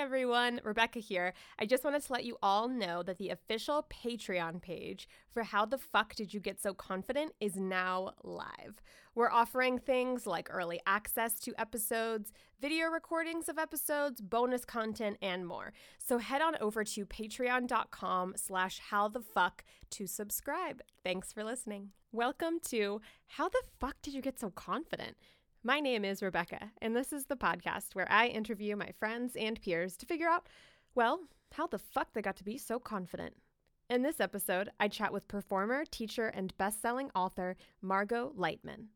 everyone, Rebecca here. I just wanted to let you all know that the official Patreon page for How the Fuck Did You Get So Confident is now live. We're offering things like early access to episodes, video recordings of episodes, bonus content, and more. So head on over to patreon.com/howthefuck to subscribe. Thanks for listening. Welcome to How the Fuck Did You Get So Confident? My name is Rebecca, and this is the podcast where I interview my friends and peers to figure out, well, how the fuck they got to be so confident. In this episode, I chat with performer, teacher, and best-selling author Margot Leitman.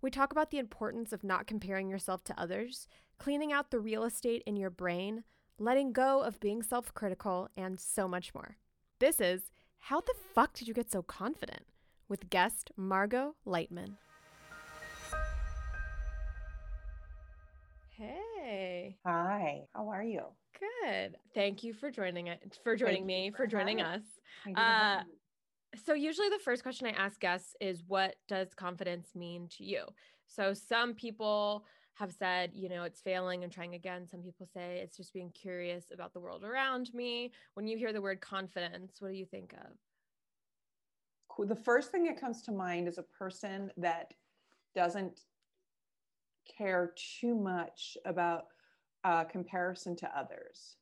We talk about the importance of not comparing yourself to others, cleaning out the real estate in your brain, letting go of being self-critical, and so much more. This is How the Fuck Did You Get So Confident? With guest Margot Leitman. Hey. Hi. How are you? Good. Thank you for joining us. So usually the first question I ask guests is, what does confidence mean to you? So some people have said, you know, it's failing and trying again. Some people say it's just being curious about the world around me. When you hear the word confidence, what do you think of? The first thing that comes to mind is a person that doesn't care too much about comparison to others.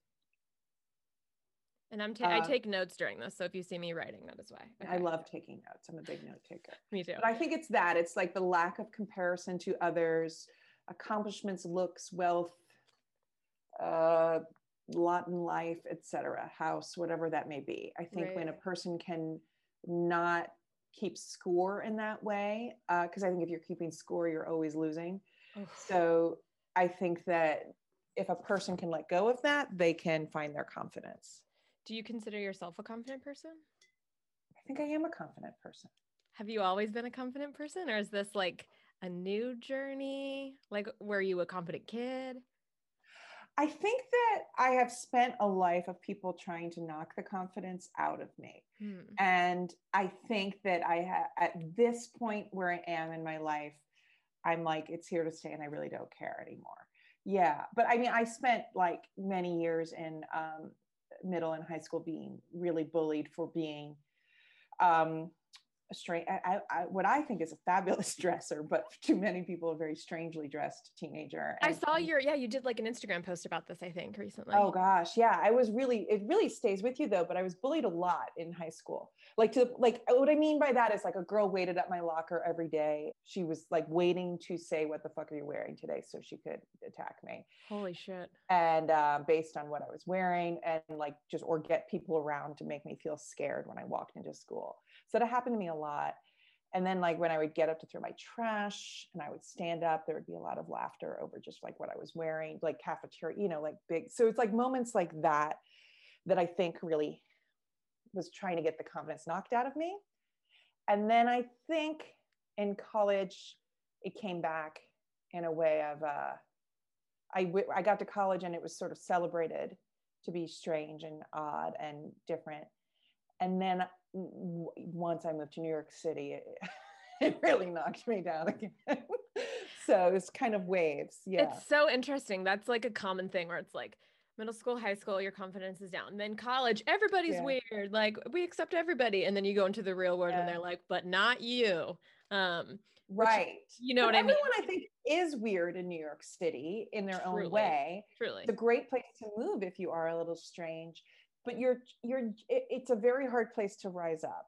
And I take notes during this. So if you see me writing, that is why. Okay. I love taking notes. I'm a big note taker. Me too. But I think it's like the lack of comparison to others, accomplishments, looks, wealth, lot in life, etc., house, whatever that may be. I think When a person can not keep score in that way, because I think if you're keeping score, you're always losing. So I think that if a person can let go of that, they can find their confidence. Do you consider yourself a confident person? I think I am a confident person. Have you always been a confident person, or is this like a new journey? Like, were you a confident kid? I think that I have spent a life of people trying to knock the confidence out of me. And I think that I have, at this point where I am in my life, I'm like, it's here to stay and I really don't care anymore. Yeah. But I mean, I spent like many years in middle and high school being really bullied for being a straight, what I think is a fabulous dresser, but to many people, a very strangely dressed teenager. And I saw you did like an Instagram post about this, I think, recently. Oh gosh. Yeah. It really stays with you though, but I was bullied a lot in high school. What I mean by that is like a girl waited at my locker every day. She was like waiting to say, what the fuck are you wearing today? So she could attack me. Holy shit. And based on what I was wearing and like just, or get people around to make me feel scared when I walked into school. So that happened to me a lot. And then like when I would get up to throw my trash and I would stand up, there would be a lot of laughter over just like what I was wearing, like cafeteria, you know, like big. So it's like moments like that I think really was trying to get the confidence knocked out of me. And then I think in college, it came back in a way of, I got to college and it was sort of celebrated to be strange and odd and different. And then once I moved to New York City, it really knocked me down again. So it's kind of waves. Yeah. It's so interesting. That's like a common thing where it's like middle school, high school, your confidence is down. And then college, everybody's weird. Like we accept everybody. And then you go into the real world and they're like, but not you. Right. You know what I mean? Everyone I think is weird in New York City in their own way. Truly. It's a great place to move if you are a little strange. But it's a very hard place to rise up.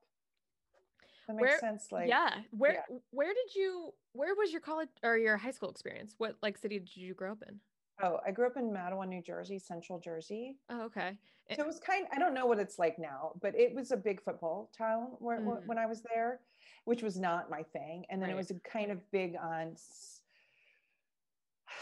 That makes sense. Like, yeah. Where was your college or your high school experience? What like city did you grow up in? Oh, I grew up in Matawan, New Jersey, Central Jersey. Oh, okay. So it was I don't know what it's like now, but it was a big football town when I was there, which was not my thing. And then it was kind of big on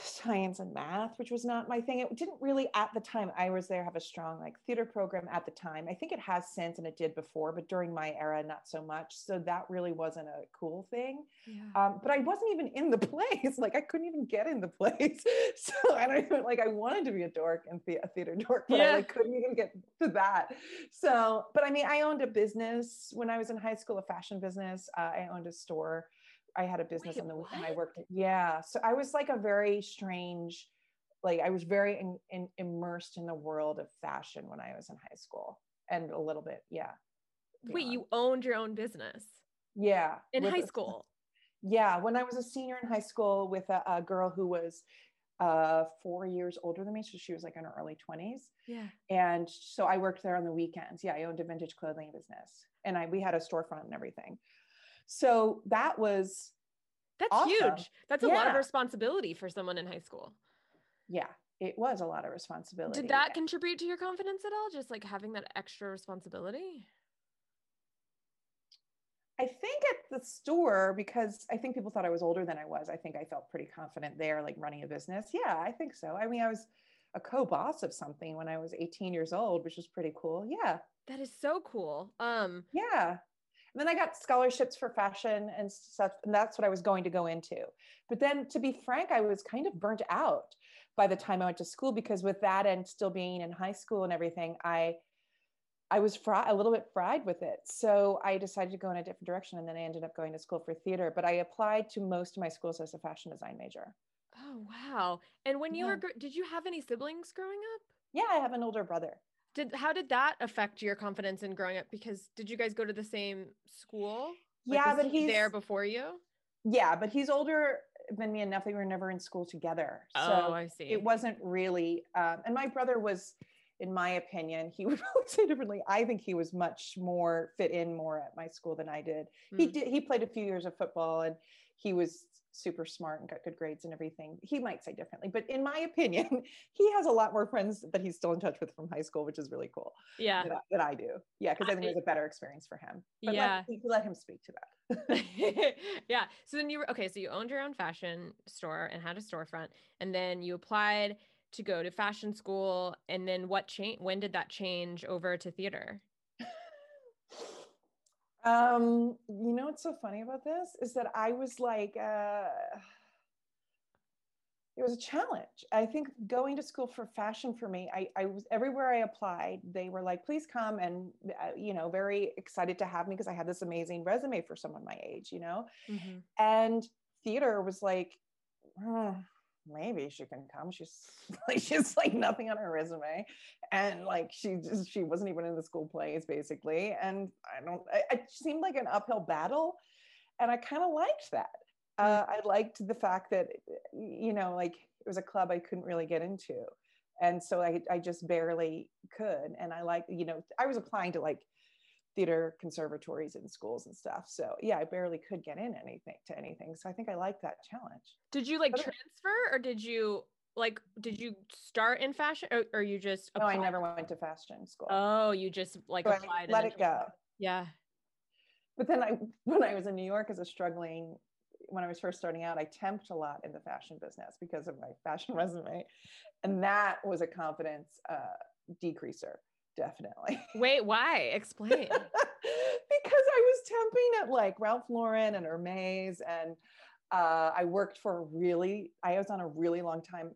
science and math, which was not my thing. It didn't really at the time I was there have a strong like theater program at the time. I think it has since and it did before, but during my era, not so much. So that really wasn't a cool thing. Yeah. But I wasn't even in the place. Like I couldn't even get in the place. So and I went like, I wanted to be a dork and a theater dork, but I like, couldn't even get to that. So, but I mean, I owned a business when I was in high school, a fashion business. I owned a store. I had a business on the weekend I worked at. Yeah. So I was like a very strange like I was very immersed in the world of fashion when I was in high school and a little bit. Yeah. Wait, you owned your own business? Yeah. In high school? Yeah. When I was a senior in high school with a girl who was 4 years older than me. So she was like in her early 20s. Yeah. And so I worked there on the weekends. Yeah. I owned a vintage clothing business and we had a storefront and everything. So that was awesome. Huge. That's a lot of responsibility for someone in high school. Yeah. It was a lot of responsibility. Did that contribute to your confidence at all? Just like having that extra responsibility? I think at the store, because I think people thought I was older than I was. I think I felt pretty confident there, like running a business. Yeah, I think so. I mean, I was a co-boss of something when I was 18 years old, which was pretty cool. Yeah. That is so cool. Yeah. And then I got scholarships for fashion and stuff, and that's what I was going to go into. But then, to be frank, I was kind of burnt out by the time I went to school, because with that and still being in high school and everything, I was a little bit fried with it. So I decided to go in a different direction, and then I ended up going to school for theater, but I applied to most of my schools as a fashion design major. Oh, wow. And when you were, did you have any siblings growing up? Yeah, I have an older brother. How did that affect your confidence in growing up? Because did you guys go to the same school? Like, yeah, but he's there before you? Yeah, but he's older than me enough that we were never in school together. So I see. It wasn't really, and my brother was, in my opinion, he would say differently. I think he was much more fit in more at my school than I did. Mm. He played a few years of football and he was super smart and got good grades and everything. He might say differently, but in my opinion, he has a lot more friends that he's still in touch with from high school, which is really cool. Yeah. That I do. Yeah. Cause I think it was a better experience for him. But yeah. Let him speak to that. Yeah. So then so you owned your own fashion store and had a storefront, and then you applied to go to fashion school. And then when did that change over to theater? You know, what's so funny about this is that I was like, it was a challenge. I think going to school for fashion for me, I was everywhere I applied, they were like, please come. And, very excited to have me, because I had this amazing resume for someone my age, mm-hmm. And theater was like, maybe she can come. She's like nothing on her resume. And like, she wasn't even in the school plays basically. And it seemed like an uphill battle. And I kind of liked that. I liked the fact that, like it was a club I couldn't really get into. And so I just barely could. And I liked, I was applying to like theater conservatories in schools and stuff. So yeah, I barely could get into anything. So I think I liked that challenge. Did you transfer, or did you start in fashion, or you just applied? No, I never went to fashion school. Oh, you just applied. Let it go. Yeah. But then when I was in New York when I was first starting out, I temped a lot in the fashion business because of my fashion resume. And that was a confidence decreaser. Definitely. Wait, why? Explain. Because I was temping at like Ralph Lauren and Hermès, and I worked for I was on a really long term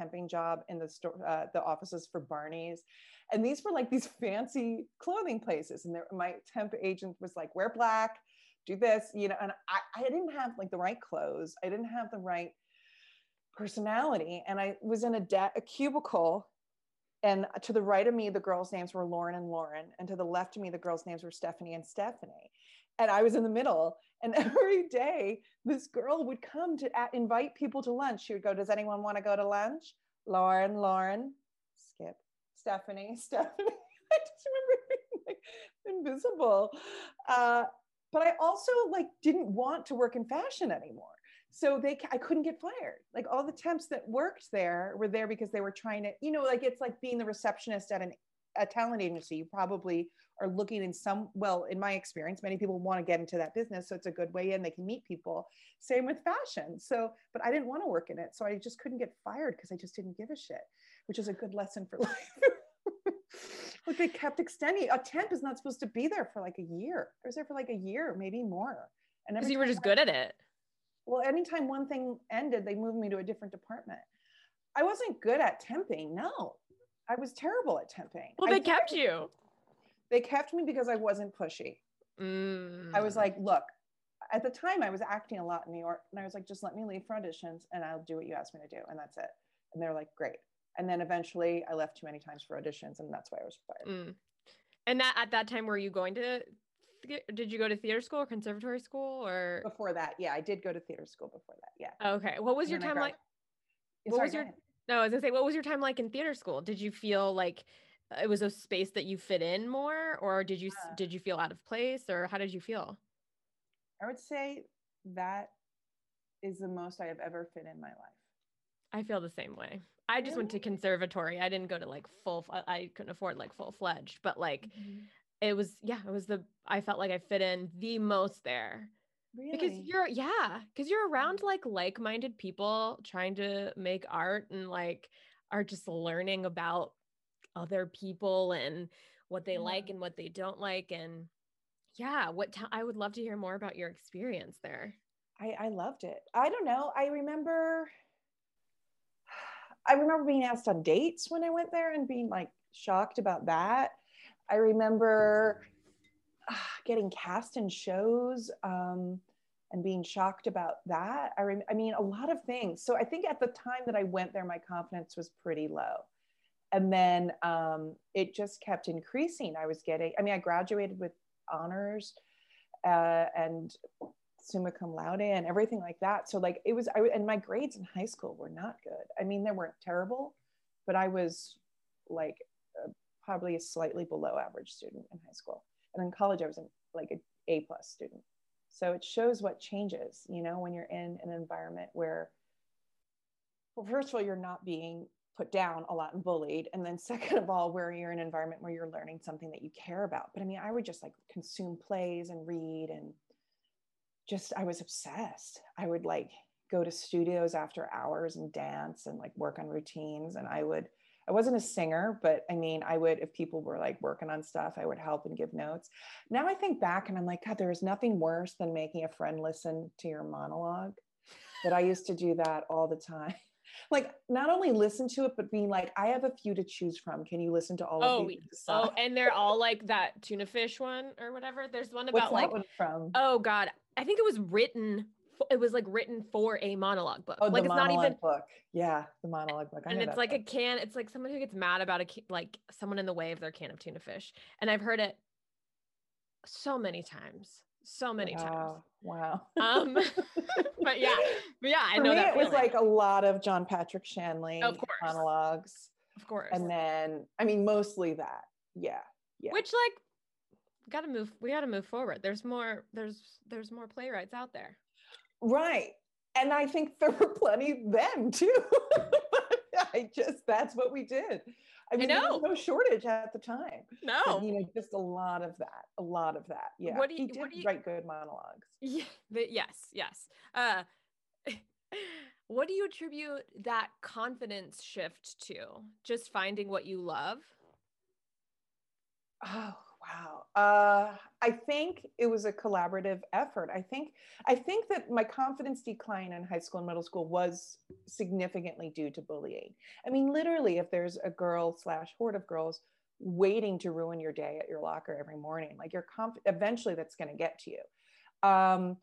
temping job in the store, the offices for Barney's, and these were like these fancy clothing places. And my temp agent was like, "Wear black, do this," And I didn't have like the right clothes. I didn't have the right personality, and I was in a cubicle. And to the right of me, the girls' names were Lauren and Lauren. And to the left of me, the girls' names were Stephanie and Stephanie. And I was in the middle. And every day, this girl would come to invite people to lunch. She would go, "Does anyone want to go to lunch? Lauren, Lauren, skip. Stephanie, Stephanie." I just remember being like invisible. But I also like didn't want to work in fashion anymore. So I couldn't get fired. Like all the temps that worked there were there because they were trying to, like it's like being the receptionist at a talent agency. You probably are looking in my experience, many people want to get into that business. So it's a good way in, they can meet people. Same with fashion. So, but I didn't want to work in it. So I just couldn't get fired because I just didn't give a shit, which is a good lesson for life. Look, they kept extending. A temp is not supposed to be there for like a year. I was there for like a year, maybe more. And because you were just good at it. Well, anytime one thing ended, they moved me to a different department. I wasn't good at temping. No, I was terrible at temping. Well, they kept me because I wasn't pushy. I was like, look, at the time I was acting a lot in New York, and I was like, just let me leave for auditions and I'll do what you ask me to do. And that's it. And they're like, great. And then eventually I left too many times for auditions, and that's why I was fired. Mm. And that, at that time, were you going to, did you go to theater school or conservatory school or? Before that. Yeah. I did go to theater school before that. Yeah. Okay. What was your time like? What was your time like in theater school? Did you feel like it was a space that you fit in more, or did you feel out of place, or how did you feel? I would say that is the most I have ever fit in my life. I feel the same way. I just went to conservatory. I didn't go to like full, I couldn't afford like full-fledged, but like I felt like I fit in the most there. Really? Because you're around like-minded people trying to make art and like are just learning about other people and what they like and what they don't like. And yeah, I would love to hear more about your experience there. I loved it. I don't know. I remember being asked on dates when I went there and being like shocked about that. I remember getting cast in shows and being shocked about that. I mean, a lot of things. So I think at the time that I went there, my confidence was pretty low. And then it just kept increasing. I graduated with honors and summa cum laude and everything like that. So like and my grades in high school were not good. I mean, they weren't terrible, but I was like probably a slightly below average student in high school. And in college, I was like an A+ student. So it shows what changes, you know, when you're in an environment where, well, first of all, you're not being put down a lot and bullied. And then second of all, where you're in an environment where you're learning something that you care about. But I mean, I would just like consume plays and read and just, I was obsessed. I would like go to studios after hours and dance and like work on routines. And I wasn't a singer, but I mean, I would, if people were like working on stuff, I would help and give notes. Now I think back and I'm like, God, there is nothing worse than making a friend listen to your monologue. That I used to do that all the time. Like not only listen to it, but being like, I have a few to choose from. Can you listen to all of these? Oh, and they're all like that tuna fish one or whatever. There's one about oh God, I think it was written. It was like written for a monologue book. Oh, like it's not even book. Yeah, the monologue book. And it's like book. It's like someone who gets mad about someone in the way of their can of tuna fish. And I've heard it so many times. Wow. But yeah, I know that. It was like a lot of John Patrick Shanley monologues. Of course. And then, I mean, mostly that. Yeah. Which like, we gotta move forward. There's more playwrights out there. Right. And I think there were plenty then too. That's what we did. I mean, there was no shortage at the time. No. And, you know, just a lot of that. Yeah. He did write good monologues. Yeah, yes. What do you attribute that confidence shift to? Just finding what you love? Oh, wow. I think it was a collaborative effort. I think that my confidence decline in high school and middle school was significantly due to bullying. I mean, literally, if there's a girl/horde of girls waiting to ruin your day at your locker every morning, like eventually that's going to get to you.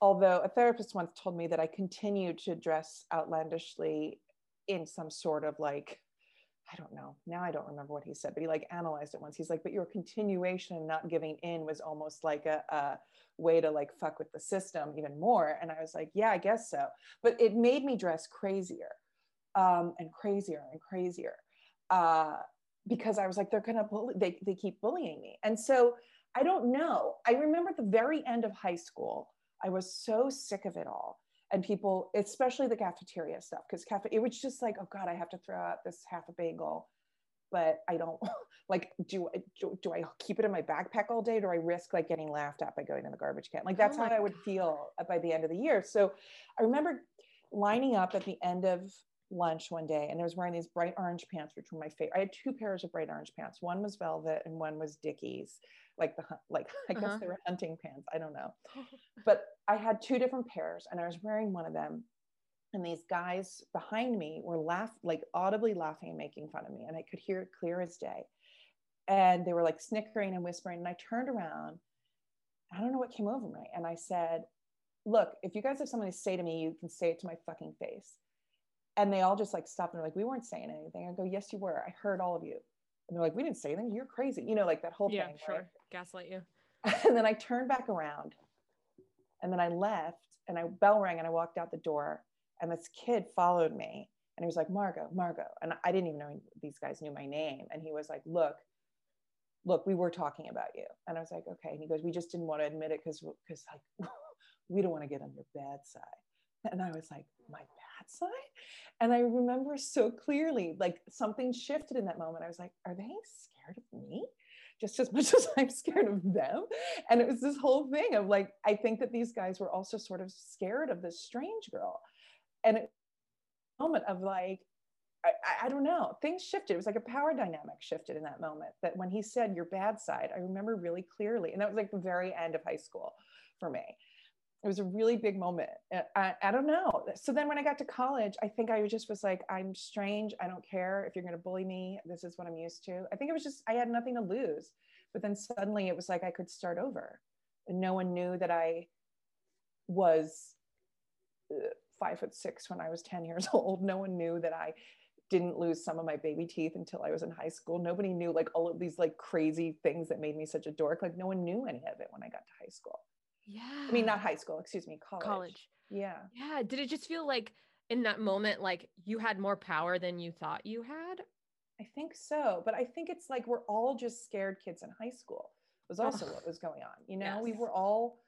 Although a therapist once told me that I continued to dress outlandishly in some sort of like, I don't know. Now I don't remember what he said, but he like analyzed it once. He's like, but your continuation and not giving in was almost like a way to like fuck with the system even more. And I was like, yeah, I guess so. But it made me dress crazier and crazier and crazier because I was like, they're going to bully, they keep bullying me. And so I don't know. I remember at the very end of high school, I was so sick of it all. And people, especially the cafeteria stuff, because it was just like, oh God, I have to throw out this half a bagel, but I don't like, do I keep it in my backpack all day? Do I risk like getting laughed at by going in the garbage can? Like that's how I would feel by the end of the year. So I remember lining up at the end of lunch one day and I was wearing these bright orange pants, which were my favorite. I had two pairs of bright orange pants. One was velvet and one was Dickies. I guess they were hunting pants. I don't know. But I had two different pairs and I was wearing one of them. And these guys behind me were audibly laughing and making fun of me. And I could hear it clear as day. And they were like snickering and whispering. And I turned around. I don't know what came over me. And I said, look, if you guys have something to say to me, you can say it to my fucking face. And they all just like stopped and they're like, we weren't saying anything. I go, yes, you were. I heard all of you. And they're like, we didn't say anything. You're crazy. You know, like that whole thing. Yeah, sure. Right? Gaslight you. And then I turned back around and then I left and I bell rang and I walked out the door and this kid followed me and he was like, Margot. And I didn't even know these guys knew my name. And he was like, look, we were talking about you. And I was like, okay. And he goes, we just didn't want to admit it because like, we don't want to get on your bad side. And I was like, my bad side? And I remember so clearly, like something shifted in that moment. I was like, are they scared of me? Just as much as I'm scared of them. And it was this whole thing of like, I think that these guys were also sort of scared of this strange girl. And it was a moment of like, I don't know, things shifted. It was like a power dynamic shifted in that moment. That when he said your bad side, I remember really clearly. And that was like the very end of high school for me. It was a really big moment. I don't know. So then when I got to college, I think I just was like, I'm strange. I don't care if you're going to bully me. This is what I'm used to. I think it was just, I had nothing to lose. But then suddenly it was like, I could start over. And no one knew that I was 5'6" when I was 10 years old. No one knew that I didn't lose some of my baby teeth until I was in high school. Nobody knew like all of these like crazy things that made me such a dork. Like no one knew any of it when I got to high school. Yeah. I mean, not high school, excuse me, college. Yeah. Yeah. Did it just feel like in that moment, like you had more power than you thought you had? I think so. But I think it's like, we're all just scared kids in high school was also what was going on. You know, yes. We were all,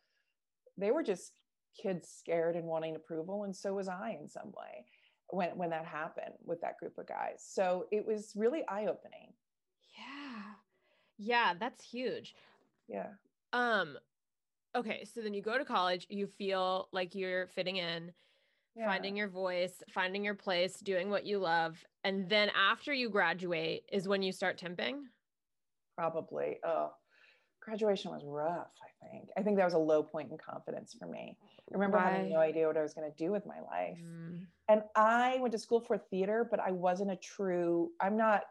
they were just kids scared and wanting approval. And so was I in some way when that happened with that group of guys. So it was really eye-opening. Yeah. Yeah. That's huge. Yeah. Okay. So then you go to college, you feel like you're fitting in, yeah. Finding your voice, finding your place, doing what you love. And then after you graduate is when you start temping? Probably. Oh, graduation was rough, I think. I think that was a low point in confidence for me. I remember having no idea what I was going to do with my life. Mm. And I went to school for theater, but I wasn't I'm not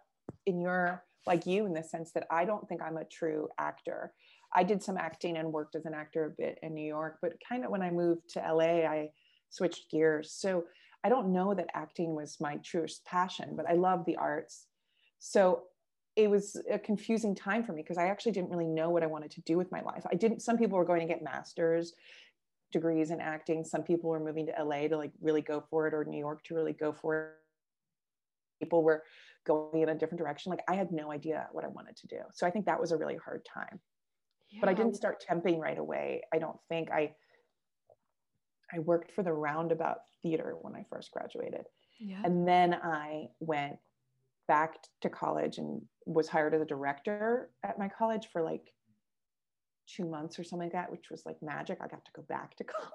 like you in the sense that I don't think I'm a true actor. I did some acting and worked as an actor a bit in New York, but kind of when I moved to LA, I switched gears. So I don't know that acting was my truest passion, but I love the arts. So it was a confusing time for me because I actually didn't really know what I wanted to do with my life. Some people were going to get master's degrees in acting. Some people were moving to LA to like really go for it or New York to really go for it. People were going in a different direction. Like I had no idea what I wanted to do. So I think that was a really hard time. Yeah. But I didn't start temping right away. I don't think I worked for the Roundabout Theater when I first graduated. Yeah. And then I went back to college and was hired as a director at my college for like 2 months or something like that, which was like magic. I got to go back to college.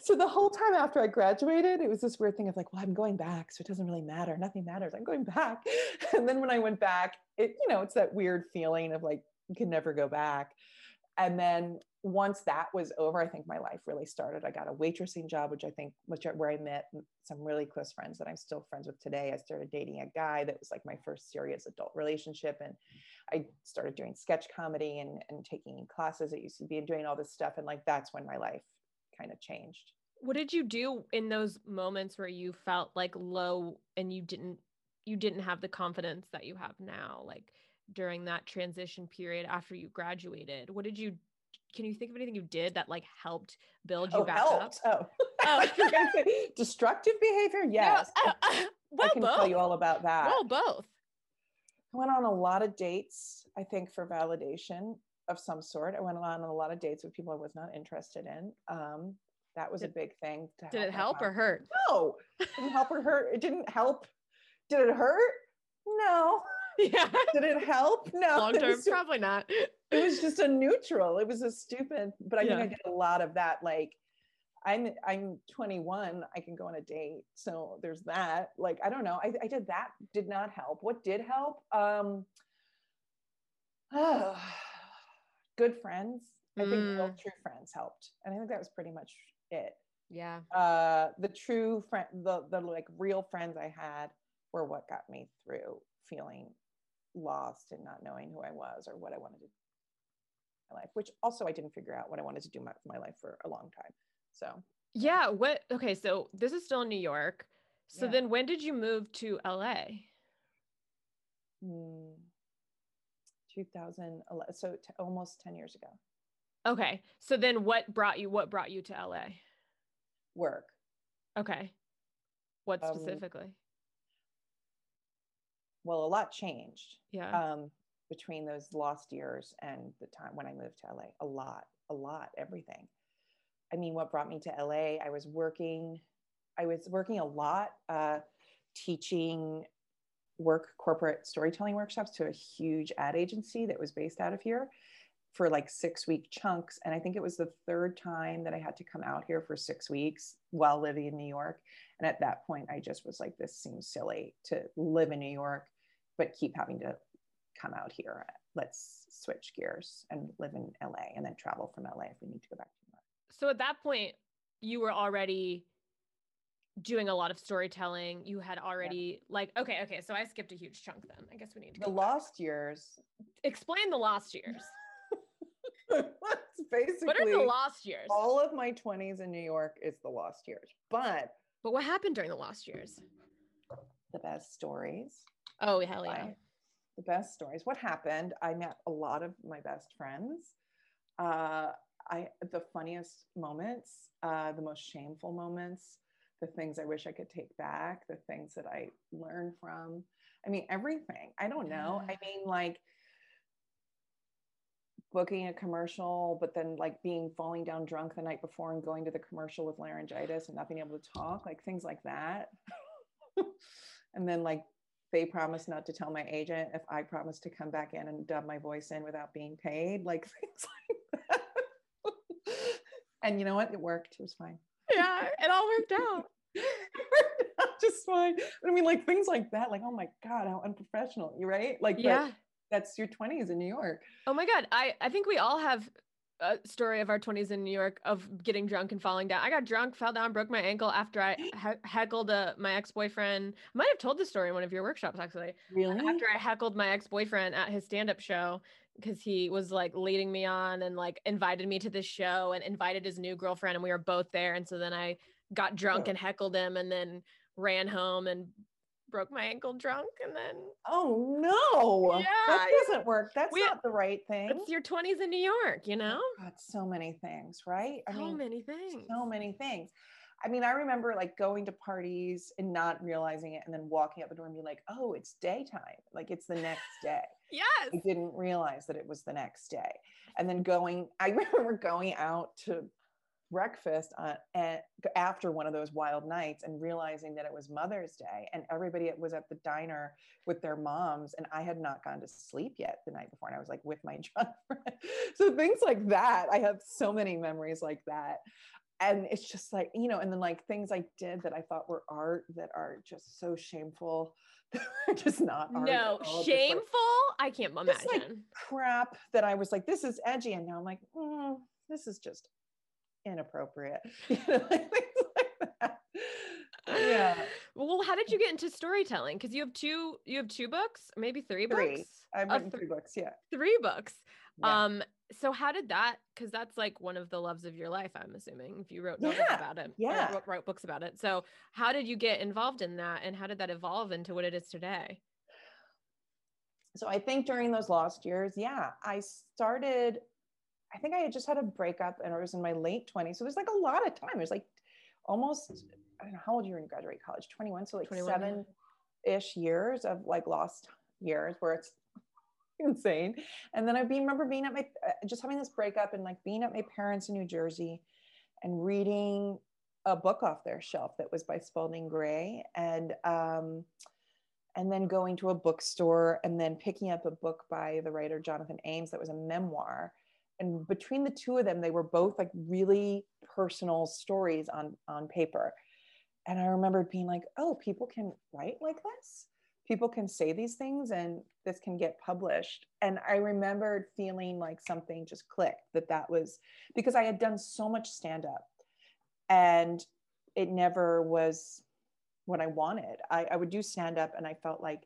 So the whole time after I graduated, it was this weird thing of like, well, I'm going back, so it doesn't really matter. Nothing matters. I'm going back. And then when I went back, it's that weird feeling of like, you can never go back. And then once that was over, I think my life really started. I got a waitressing job, where I met some really close friends that I'm still friends with today. I started dating a guy that was like my first serious adult relationship. And I started doing sketch comedy and taking classes at UCB and doing all this stuff. And like, that's when my life kind of changed. What did you do in those moments where you felt like low and you didn't have the confidence that you have now, like during that transition period after you graduated? Can you think of anything you did that like helped build you back up? Destructive behavior? Yes. No, well, I can tell you all about that. Well, both. I went on a lot of dates, I think, for validation of some sort. I went on a lot of dates with people I was not interested in. That was a big thing. Did it help or hurt? No, it didn't help or hurt. It didn't help. Did it hurt? No. Yeah. Did it help? No. Long term, probably not. It was just a neutral. It was a stupid. But I think I did a lot of that. Like, I'm 21. I can go on a date. So there's that. Like, I don't know. I did that. Did not help. What did help? Good friends. I think real true friends helped. And I think that was pretty much it. Yeah. The true friend, the like real friends I had were what got me through feeling lost and not knowing who I was or what I wanted to do in my life, which also I didn't figure out what I wanted to do with my life for a long time. So Yeah. What? Okay. So this is still in New York. So then when did you move to LA? 2011. So almost 10 years ago. Okay. So then what brought you to LA? Work. Okay. What specifically? Well, a lot changed. Yeah. Between those lost years and the time when I moved to LA, a lot, everything. I mean, what brought me to LA, I was working a lot, teaching corporate storytelling workshops to a huge ad agency that was based out of here for like 6-week chunks. And I think it was the third time that I had to come out here for 6 weeks while living in New York. And at that point, I just was like, this seems silly to live in New York, but keep having to come out here. Let's switch gears and live in LA and then travel from LA if we need to go back to New York. So at that point, you were already doing a lot of storytelling. You had already okay. So I skipped a huge chunk then. I guess we need to go back. Lost years. Explain the lost years. That's basically what are the lost years? All of my 20s in New York is the lost years. But what happened during the lost years? The best stories. Oh, hell yeah. The best stories. What happened? I met a lot of my best friends. The funniest moments, the most shameful moments, the things I wish I could take back, the things that I learned from. I mean, everything. I don't know. I mean, like booking a commercial, but then like falling down drunk the night before and going to the commercial with laryngitis and not being able to talk, like things like that. And then like they promised not to tell my agent if I promised to come back in and dub my voice in without being paid, like things like that. And you know what? It worked. It was fine. Yeah, it all worked out. It worked out just fine. I mean, like things like that, like, oh my God, how unprofessional, you right? Like, yeah, that's your 20s in New York. Oh my God. I think we all have a story of our 20s in New York of getting drunk and falling down. I got drunk, fell down, broke my ankle after I heckled my ex-boyfriend. I might have told this story in one of your workshops, actually. Really? After I heckled my ex-boyfriend at his stand-up show, because he was like leading me on and like invited me to this show and invited his new girlfriend and we were both there. And so then I got drunk and heckled him and then ran home and broke my ankle drunk. And then, oh no, yeah, that doesn't work. That's not the right thing. It's your 20s in New York, you know? God, so many things, right? So many things. I mean, I remember like going to parties and not realizing it and then walking out the door and being like, oh, it's daytime. Like it's the next day. Yes. I didn't realize that it was the next day. And then I remember going out to breakfast after one of those wild nights and realizing that it was Mother's Day and everybody was at the diner with their moms and I had not gone to sleep yet the night before and I was like with my drunk friend. So things like that. I have so many memories like that. And it's just like, you know, and then like things I did that I thought were art that are just so shameful. They're just not art. No, shameful? I can't imagine. It's like crap that I was like, this is edgy. And now I'm like, this is just inappropriate. You know, like things like that. Yeah. Well, how did you get into storytelling? Because you have two books, maybe three books. I've written three books, yeah. 3 books. Yeah. So how did that, because that's like one of the loves of your life, I'm assuming, if you wrote books about it. Yeah. Wrote books about it. So how did you get involved in that and how did that evolve into what it is today? So I think during those lost years, I think I had just had a breakup and I was in my late 20s. So there's like a lot of time. It was like almost, I don't know how old you were when you graduated college, 21. So like 21, 7-ish years of like lost years where it's insane. And then I remember being at just having this breakup and like being at my parents in New Jersey and reading a book off their shelf that was by Spalding Gray and then going to a bookstore and then picking up a book by the writer Jonathan Ames that was a memoir. And between the two of them, they were both like really personal stories on paper. And I remember being like, oh, people can write like this? People can say these things and this can get published. And I remembered feeling like something just clicked, that was because I had done so much stand-up and it never was what I wanted. I would do stand-up and I felt like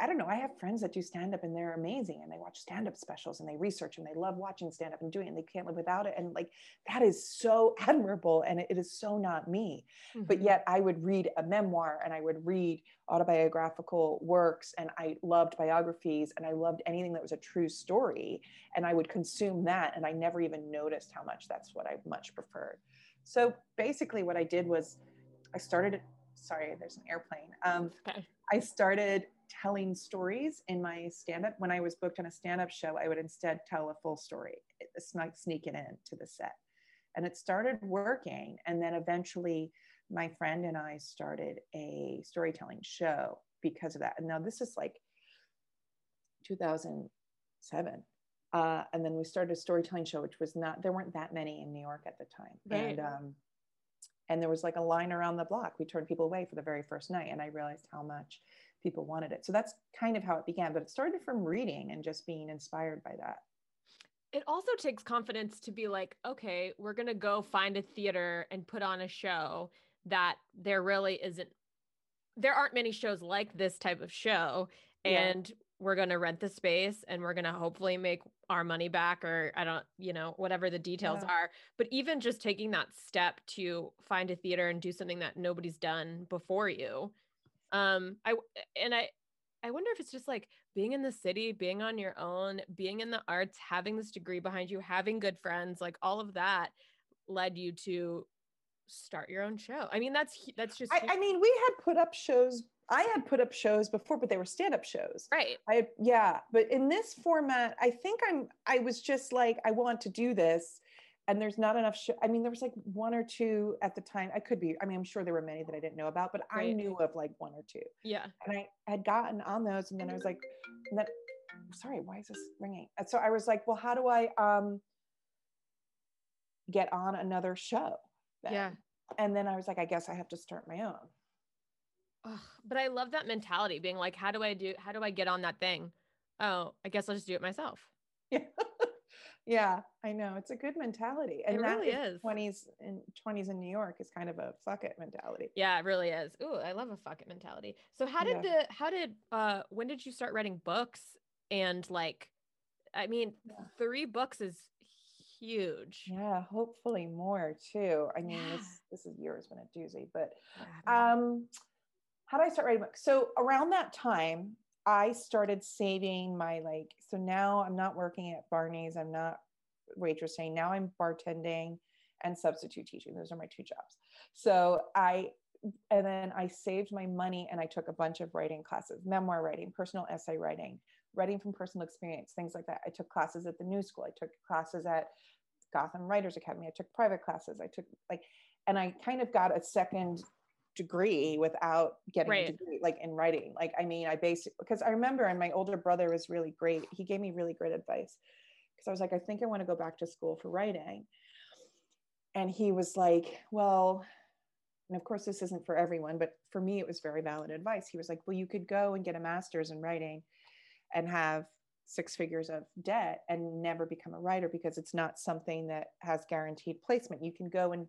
I don't know. I have friends that do stand-up and they're amazing and they watch stand-up specials and they research and they love watching stand-up and doing it and they can't live without it. And like, that is so admirable and it is so not me. Mm-hmm. But yet I would read a memoir and I would read autobiographical works and I loved biographies and I loved anything that was a true story and I would consume that. And I never even noticed how much that's what I much preferred. So basically what I did was I started, sorry, there's an airplane. Okay. I started telling stories in my stand-up. When I was booked on a stand-up show, I would instead tell a full story, sneaking in to the set. And it started working. And then eventually my friend and I started a storytelling show because of that. And now this is like 2007. And then we started a storytelling show, which was not, there weren't that many in New York at the time. Right. And there was like a line around the block. We turned people away for the very first night. And I realized how much people wanted it. So that's kind of how it began, but it started from reading and just being inspired by that. It also takes confidence to be like, okay, we're going to go find a theater and put on a show that there aren't many shows like this type of show. And we're going to rent the space and we're going to hopefully make our money back or whatever the details are. But even just taking that step to find a theater and do something that nobody's done before you. I wonder if it's just like being in the city, being on your own, being in the arts, having this degree behind you, having good friends, like all of that led you to start your own show. I mean, that's just, we had put up shows. I had put up shows before, but they were stand-up shows. Right. But in this format, I think I was just like, I want to do this. And there's not enough. There was like one or two at the time. I'm sure there were many that I didn't know about, but right. I knew of like one or two. Yeah. And I had gotten on those, and then I was like, sorry, why is this ringing? And so I was like, well, how do I get on another show then? Yeah. And then I was like, I guess I have to start my own. Oh, but I love that mentality, being like, how do I get on that thing? Oh, I guess I'll just do it myself. Yeah. Yeah, I know. It's a good mentality. And it really is. 20s in New York is kind of a fuck it mentality. Yeah, it really is. Ooh, I love a fuck it mentality. So when did you start writing books? And three books is huge. Yeah, hopefully more too. This year has been a doozy, but how did I start writing books? So around that time, I started saving so now I'm not working at Barney's. I'm not waitressing. Now I'm bartending and substitute teaching. Those are my two jobs. So I saved my money and I took a bunch of writing classes, memoir writing, personal essay writing, writing from personal experience, things like that. I took classes at the New School. I took classes at Gotham Writers Academy. I took private classes. And I kind of got a second degree without getting a degree, in writing. Because I remember, and my older brother was really great. He gave me really great advice because I was like, I think I want to go back to school for writing. And he was like, well, and of course this isn't for everyone, but for me, it was very valid advice. He was like, well, you could go and get a master's in writing and have 6 figures of debt and never become a writer because it's not something that has guaranteed placement. You can go and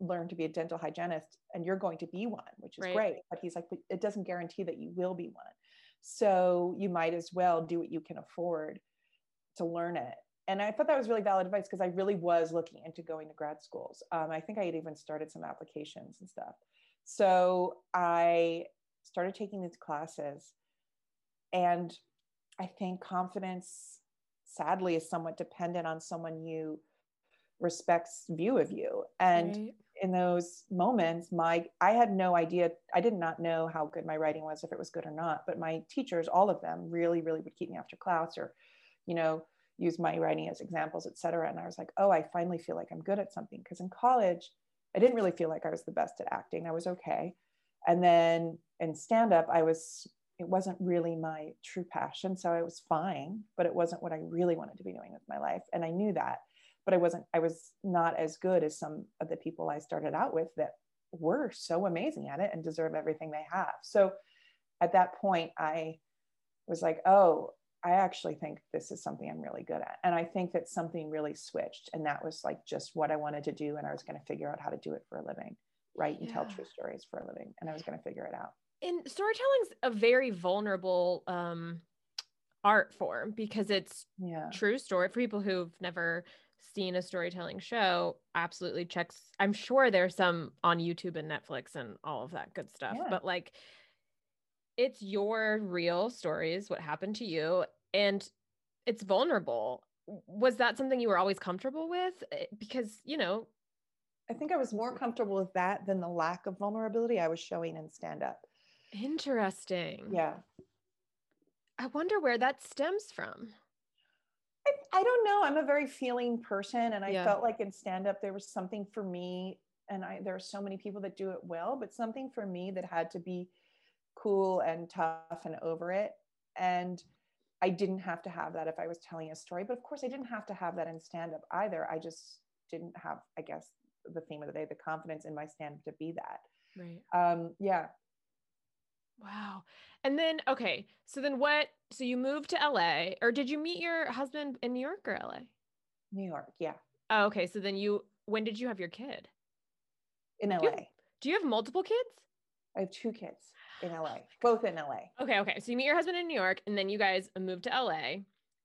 learn to be a dental hygienist and you're going to be one, which is great. But he's like, but it doesn't guarantee that you will be one. So you might as well do what you can afford to learn it. And I thought that was really valid advice because I really was looking into going to grad schools. I think I had even started some applications and stuff. So I started taking these classes, and I think confidence, sadly, is somewhat dependent on someone you respect's view of you. And in those moments, I had no idea. I did not know how good my writing was, if it was good or not, but my teachers, all of them really, really would keep me after class or, use my writing as examples, et cetera. And I was like, oh, I finally feel like I'm good at something. Cause in college, I didn't really feel like I was the best at acting. I was okay. And then in stand-up, it wasn't really my true passion. So I was fine, but it wasn't what I really wanted to be doing with my life. And I knew that. But I was not as good as some of the people I started out with that were so amazing at it and deserve everything they have. So at that point, I was like, oh, I actually think this is something I'm really good at. And I think that something really switched. And that was like just what I wanted to do. And I was going to figure out how to do it for a living, write and tell true stories for a living. And I was going to figure it out. And storytelling's a very vulnerable art form, because it's true story. For people who've never seen a storytelling show, absolutely checks. I'm sure there's some on YouTube and Netflix and all of that good stuff, but like, it's your real stories, what happened to you, and it's vulnerable. Was that something you were always comfortable with? Because, you know, I think I was more comfortable with that than the lack of vulnerability I was showing in stand-up. Interesting. Yeah. I wonder where that stems from. I don't know. I'm a very feeling person, and I felt like in stand-up there was something for me, and there are so many people that do it well, but something for me that had to be cool and tough and over it. And I didn't have to have that if I was telling a story, but of course I didn't have to have that in stand-up either. I just didn't have, I guess, the theme of the day, the confidence in my stand-up to be that. Right. Yeah. Wow. And then, okay. So then what, so you moved to LA, or did you meet your husband in New York or LA? New York. Yeah. Oh, okay. So then when did you have your kid? In LA. Do you have multiple kids? I have two kids in LA, both in LA. Okay. Okay. So you meet your husband in New York, and then you guys moved to LA.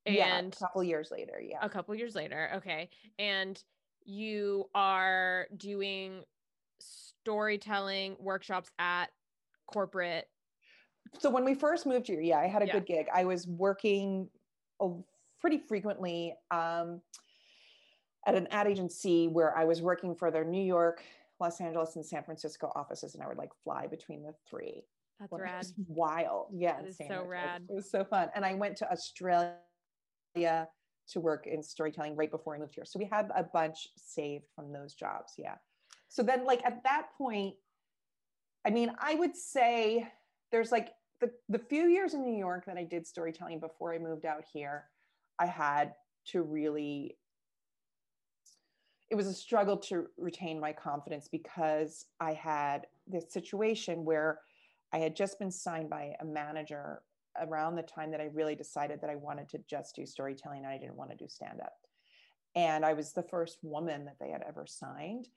And yeah, a couple years later. Okay. And you are doing storytelling workshops at corporate. So when we first moved here, I had a good gig. I was working pretty frequently at an ad agency where I was working for their New York, Los Angeles, and San Francisco offices, and I would like fly between the three. That's rad. It was wild. Yeah. That is so rad. It was so fun. And I went to Australia to work in storytelling right before I moved here. So we had a bunch saved from those jobs. Yeah. So then like at that point, I mean, I would say there's like the few years in New York that I did storytelling before I moved out here, I had to really, it was a struggle to retain my confidence, because I had this situation where I had just been signed by a manager around the time that I really decided that I wanted to just do storytelling and I didn't want to do stand-up. And I was the first woman that they had ever signed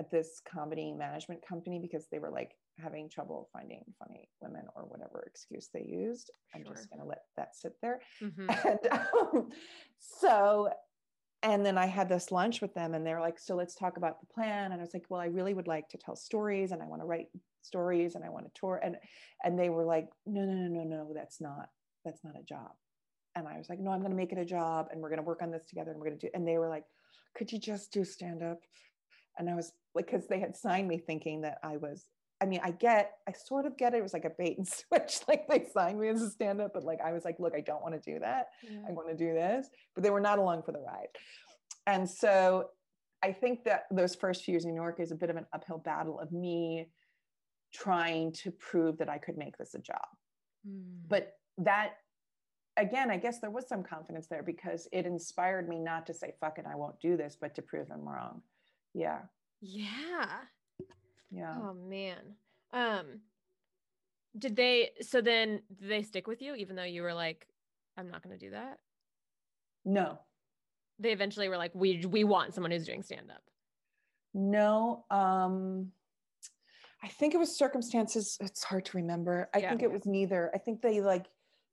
at this comedy management company, because they were like having trouble finding funny women or whatever excuse they used. Sure. I'm just going to let that sit there. Mm-hmm. And then I had this lunch with them, and they were like, so let's talk about the plan. And I was like, well, I really would like to tell stories, and I want to write stories, and I want to tour. And they were like, no, that's not a job. And I was like, no, I'm going to make it a job, and we're going to work on this together, and we're going to do, and they were like, could you just do stand up? And I was like, because they had signed me thinking that I sort of get it. It was like a bait and switch. Like they signed me as a stand-up, but like, I was like, look, I don't want to do that. Yeah. I want to do this, but they were not along for the ride. And so I think that those first few years in New York is a bit of an uphill battle of me trying to prove that I could make this a job. Mm. But that, again, I guess there was some confidence there, because it inspired me not to say, fuck it, I won't do this, but to prove them wrong. Yeah. Yeah. Yeah. Oh man. Did they stick with you, even though you were like, I'm not going to do that? No. They eventually were like, we want someone who's doing stand-up. No. I think it was circumstances. It's hard to remember. I think it was neither. I think they like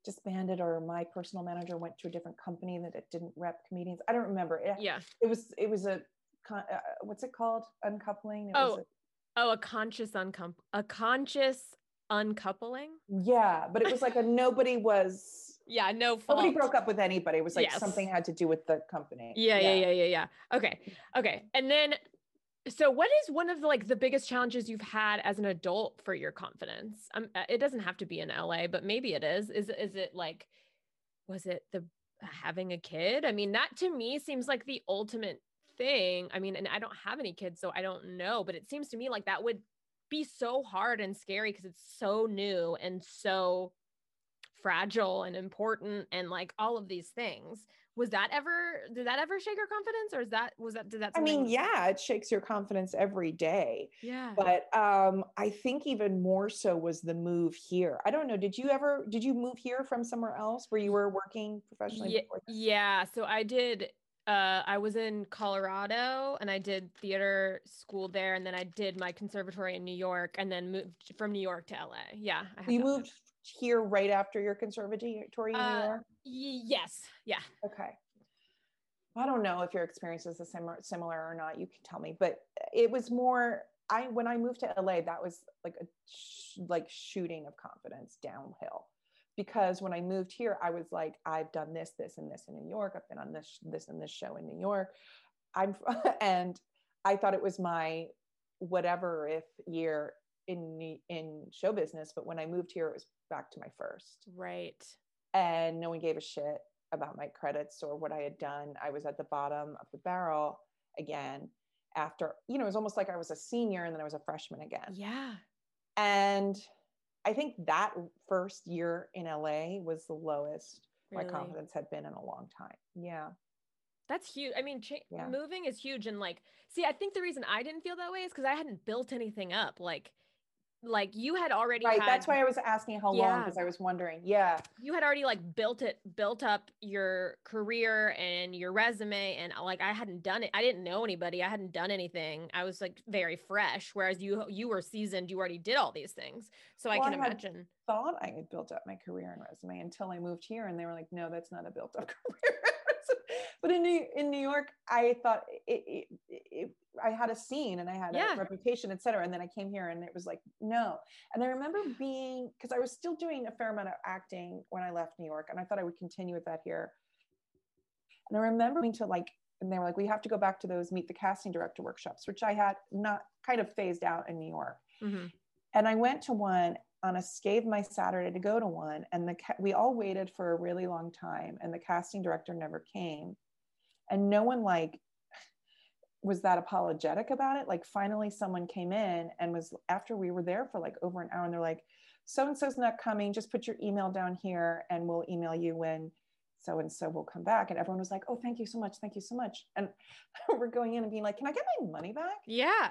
disbanded, or my personal manager went to a different company that it didn't rep comedians. I don't remember. It was a, what's it called? Uncoupling. A conscious uncoupling. Yeah. But it was like nobody broke up with anybody. It was like something had to do with the company. Yeah. Okay. And then, so what is one of the biggest challenges you've had as an adult for your confidence? It doesn't have to be in LA, but maybe it is. Was it the having a kid? I mean, that to me seems like the ultimate thing. I mean, and I don't have any kids, so I don't know, but it seems to me like that would be so hard and scary, because it's so new and so fragile and important and like all of these things. Did that ever shake your confidence, or it shakes your confidence every day. Yeah. But I think even more so was the move here. I don't know. Did you move here from somewhere else where you were working professionally before? Yeah. So I did I was in Colorado and I did theater school there. And then I did my conservatory in New York and then moved from New York to LA. Yeah. You moved here right after your conservatory in New York? Yes. Yeah. Okay. I don't know if your experience is similar or not. You can tell me, but it was more, when I moved to LA, that was like a shooting of confidence downhill. Because when I moved here, I was like, I've done this, this, and this in New York. I've been on this, this, and this show in New York. And I thought it was my whatever if year in show business. But when I moved here, it was back to my first. Right. And no one gave a shit about my credits or what I had done. I was at the bottom of the barrel again after, you know, it was almost like I was a senior and then I was a freshman again. Yeah. And I think that first year in LA was the lowest my confidence had been in a long time. Yeah. That's huge. I mean, moving is huge. And like, see, I think the reason I didn't feel that way is because I hadn't built anything up. Like you had already. Right. That's why I was asking how long, because I was wondering. Yeah. You had already like built up your career and your resume. And like, I hadn't done it. I didn't know anybody. I hadn't done anything. I was like very fresh. Whereas you were seasoned, you already did all these things. So I can imagine. I thought I had built up my career and resume until I moved here. And they were like, no, that's not a built up career. But in New York, I thought I had a scene and I had a reputation, et cetera. And then I came here and it was like, no. And I remember because I was still doing a fair amount of acting when I left New York and I thought I would continue with that here. And I remember going to and they were like, we have to go back to those meet the casting director workshops, which I had not kind of phased out in New York. Mm-hmm. And I went to one on a scave my Saturday to go to one. And we all waited for a really long time and the casting director never came. And no one was that apologetic about it. Like finally someone came in and was after we were there for like over an hour and they're like, so-and-so's not coming. Just put your email down here and we'll email you when so-and-so will come back. And everyone was like, oh, thank you so much. Thank you so much. And we're going in and being like, can I get my money back? Yeah.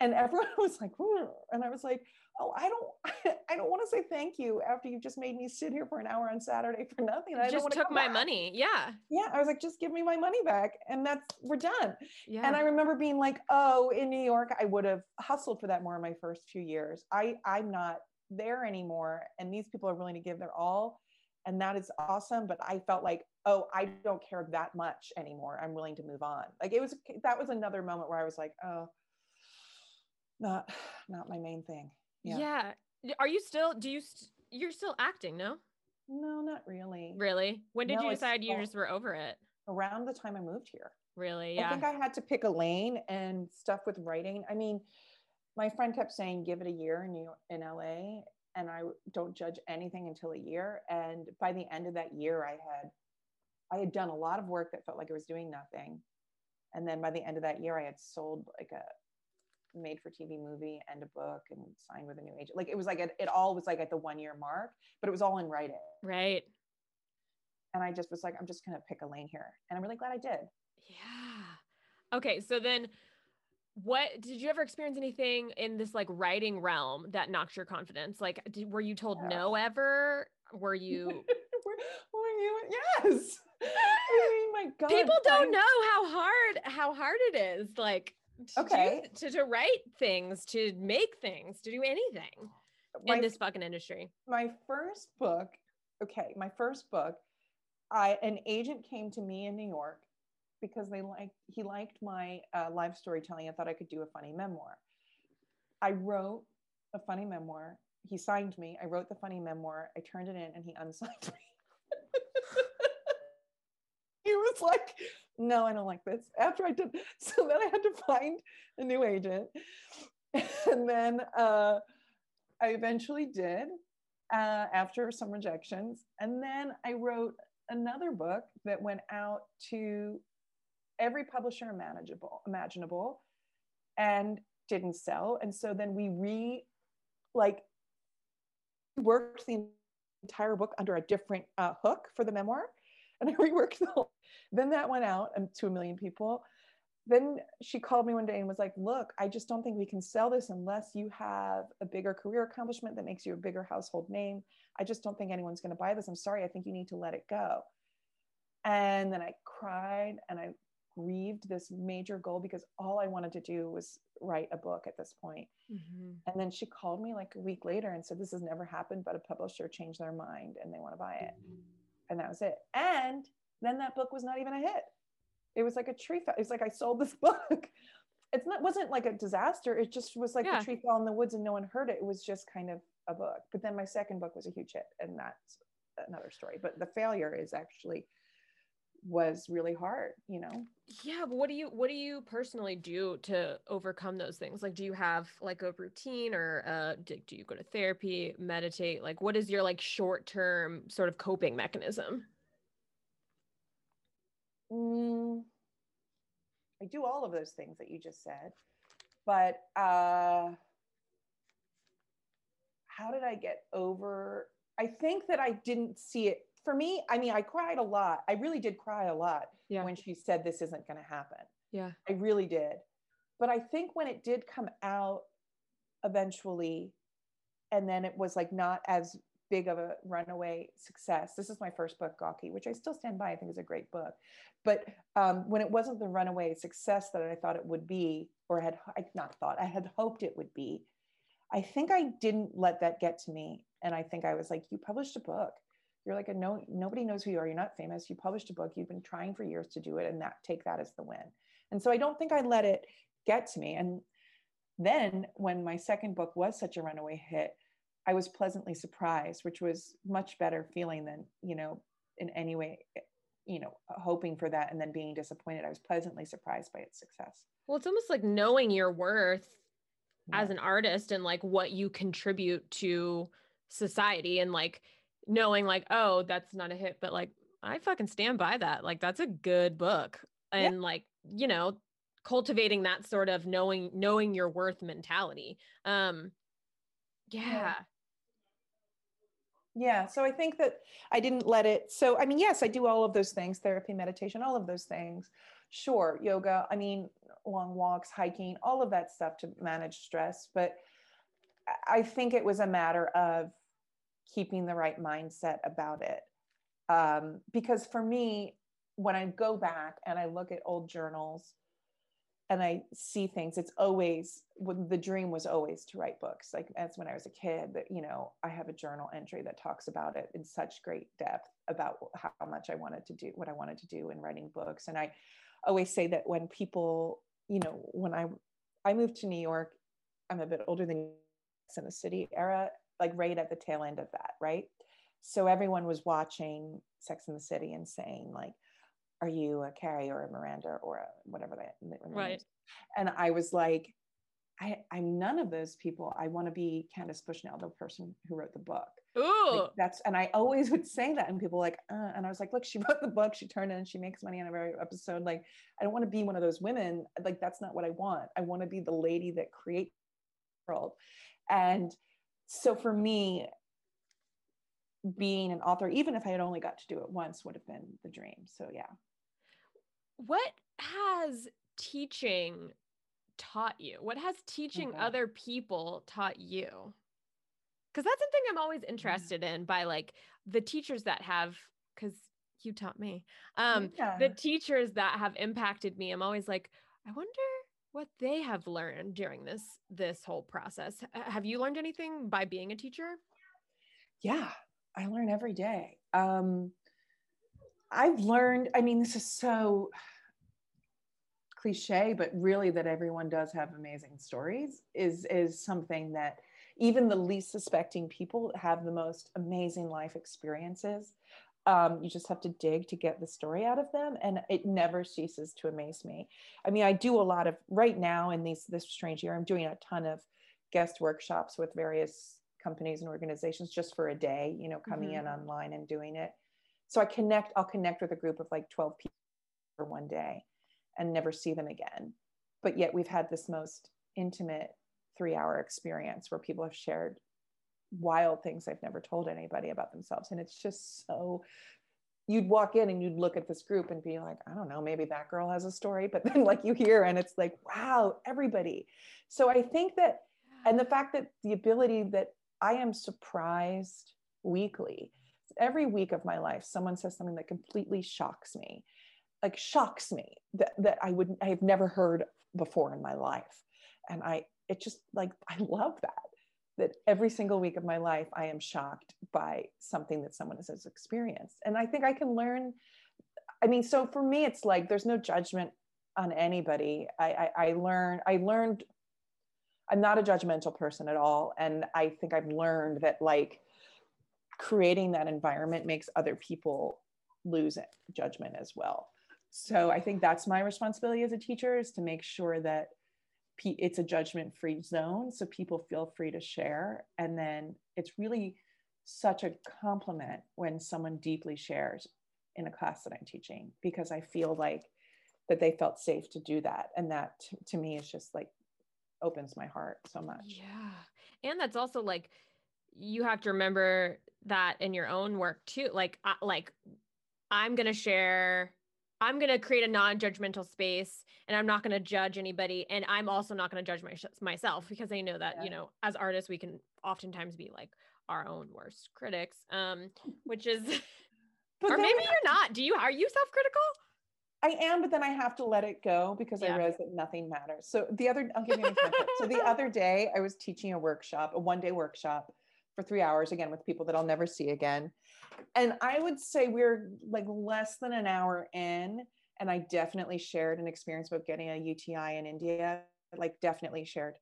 And everyone was like, whoa. And I was like, oh, I don't want to say thank you after you've just made me sit here for an hour on Saturday for nothing. I just took my money. Yeah. Yeah. I was like, just give me my money back. And we're done. Yeah. And I remember being like, oh, in New York, I would have hustled for that more in my first few years. I'm not there anymore. And these people are willing to give their all. And that is awesome. But I felt like, oh, I don't care that much anymore. I'm willing to move on. Like that was another moment where I was like, oh, not my main thing. Yeah. Yeah. Are you still, you're still acting, no? No, not really. Really? When did you decide you just were over it? Around the time I moved here. Really? Yeah. I think I had to pick a lane and stuff with writing. I mean, my friend kept saying, give it a year in LA. And I don't judge anything until a year. And by the end of that year, I had done a lot of work that felt like I was doing nothing. And then by the end of that year, I had sold like a made for TV movie and a book and signed with a new agent. Like it was like, it all was like at the 1 year mark, but it was all in writing. Right. And I just was like, I'm just going to pick a lane here. And I'm really glad I did. Yeah. Okay. So then did you ever experience anything in this like writing realm that knocked your confidence? Like, were you told no ever? Were you? Yes. I mean, my God. People don't know how hard it is. Like, to write things, to make things, to do anything in this fucking industry. My first book, an agent came to me in New York because he liked my live storytelling. I thought I could do a funny memoir. I wrote a funny memoir. He signed me. I wrote the funny memoir. I turned it in and he unsigned me. He was like, no, I don't like this. After I did, so then I had to find a new agent. And then I eventually did after some rejections. And then I wrote another book that went out to every publisher imaginable and didn't sell. And so then we worked the entire book under a different hook for the memoir. And I reworked then that went out to 1 million people. Then she called me one day and was like, look, I just don't think we can sell this unless you have a bigger career accomplishment that makes you a bigger household name. I just don't think anyone's going to buy this. I'm sorry. I think you need to let it go. And then I cried and I grieved this major goal because all I wanted to do was write a book at this point. Mm-hmm. And then she called me like a week later and said, this has never happened, but a publisher changed their mind and they want to buy it. And that was it. And then that book was not even a hit. It was like a tree fell. It's like I sold this book. It wasn't like a disaster. It just was like a tree fell in the woods and no one heard it. It was just kind of a book. But then my second book was a huge hit, and that's another story. But the failure is actually was really hard, you know? Yeah. But what do you personally do to overcome those things? Like, do you have like a routine, or do you go to therapy, meditate? Like, what is your like short-term sort of coping mechanism? I do all of those things that you just said, but how did I get over? I think that I didn't see it. For me, I mean, I cried a lot. I really did cry a lot when she said this isn't going to happen. Yeah, I really did. But I think when it did come out eventually, and then it was like not as big of a runaway success. This is my first book, Gawky, which I still stand by. I think is a great book. But when it wasn't the runaway success that I thought it would be, or I had hoped it would be, I think I didn't let that get to me. And I think I was like, you published a book. You're like nobody knows who you are. You're not famous. You published a book. You've been trying for years to do it, and take that as the win. And so I don't think I let it get to me. And then when my second book was such a runaway hit, I was pleasantly surprised, which was much better feeling than, you know, in any way, you know, hoping for that and then being disappointed. I was pleasantly surprised by its success. Well, it's almost like knowing your worth as an artist and like what you contribute to society, and like knowing like, oh, that's not a hit, but like, I fucking stand by that. Like, that's a good book. And like, you know, cultivating that sort of knowing your worth mentality. Yeah. So I think that I didn't let it. So, I mean, yes, I do all of those things, therapy, meditation, all of those things. Sure. Yoga, I mean, long walks, hiking, all of that stuff to manage stress. But I think it was a matter of keeping the right mindset about it. Because for me, when I go back and I look at old journals and I see things, it's always, the dream was always to write books. Like that's when I was a kid that, you know, I have a journal entry that talks about it in such great depth about how much I wanted to do, what I wanted to do in writing books. And I always say that when people, you know, when I moved to New York, I'm a bit older than Sex and the City era, like right at the tail end of that. Right. So everyone was watching Sex and the City and saying like, are you a Carrie or a Miranda or a whatever that right? And I was like, I'm none of those people. I want to be Candace Bushnell, the person who wrote the book. Ooh. Like and I always would say that, and people were like, and I was like, look, she wrote the book, she turned it in, she makes money on every episode. Like, I don't want to be one of those women. Like, that's not what I want. I want to be the lady that creates the world. And so for me, being an author, even if I had only got to do it once, would have been the dream. So yeah. What has teaching taught you? What has teaching other people taught you? Because that's something I'm always interested in, by like the teachers that have, because you taught me, the teachers that have impacted me. I'm always like, I wonder what they have learned during this whole process. Have you learned anything by being a teacher? Yeah, I learn every day. I've learned, I mean, this is so cliche, but really that everyone does have amazing stories is something that even the least suspecting people have the most amazing life experiences. You just have to dig to get the story out of them. And it never ceases to amaze me. I mean, I do a lot of, right now in this strange year, I'm doing a ton of guest workshops with various companies and organizations just for a day, you know, coming in online and doing it. So I'll connect with a group of like 12 people for one day and never see them again. But yet we've had this most intimate 3-hour experience where people have shared wild things they've never told anybody about themselves. And it's just so, you'd walk in and you'd look at this group and be like, I don't know, maybe that girl has a story, but then like you hear and it's like, wow, everybody. So I think that, and the fact that the ability that I am surprised weekly every week of my life, someone says something that completely shocks me, like shocks me that I have never heard before in my life. And it just like, I love that every single week of my life, I am shocked by something that someone has experienced. And I think I can learn. I mean, so for me, it's like, there's no judgment on anybody. I learned, I'm not a judgmental person at all. And I think I've learned that like creating that environment makes other people lose judgment as well. So I think that's my responsibility as a teacher, is to make sure that it's a judgment-free zone. So people feel free to share. And then it's really such a compliment when someone deeply shares in a class that I'm teaching, because I feel like that they felt safe to do that. And that to me is just like, opens my heart so much. Yeah. And that's also like, you have to remember that in your own work too. Like I'm going to share, I'm going to create a non-judgmental space, and I'm not going to judge anybody. And I'm also not going to judge myself, because I know that, yeah, you know, as artists, we can oftentimes be like our own worst critics, which is, or maybe you're not. Are you self-critical? I am, but then I have to let it go, because I realize that nothing matters. So I'll give you an example. So the other day I was teaching a one-day workshop for 3 hours, again, with people that I'll never see again. And I would say we're like less than an hour in, and I definitely shared an experience about getting a UTI in India, like definitely shared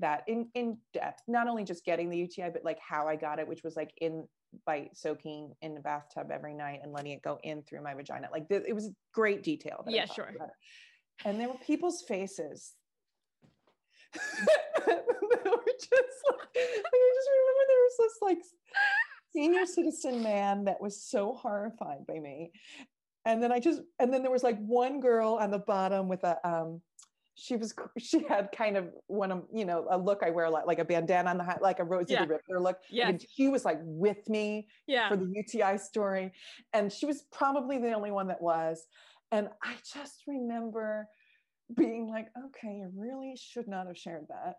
that in depth, not only just getting the UTI, but like how I got it, which was like by soaking in the bathtub every night and letting it go in through my vagina. Like it was great detail. Yeah, sure. And there were people's faces. They were just like, I just remember there was this like senior citizen man that was so horrified by me. And then and then there was like one girl on the bottom with a, she had kind of one of, you know, a look I wear a lot, like a bandana on the like a Rosie the Riveter look. Yeah. And she was like with me for the UTI story. And she was probably the only one that was. And I just remember being like, okay, you really should not have shared that.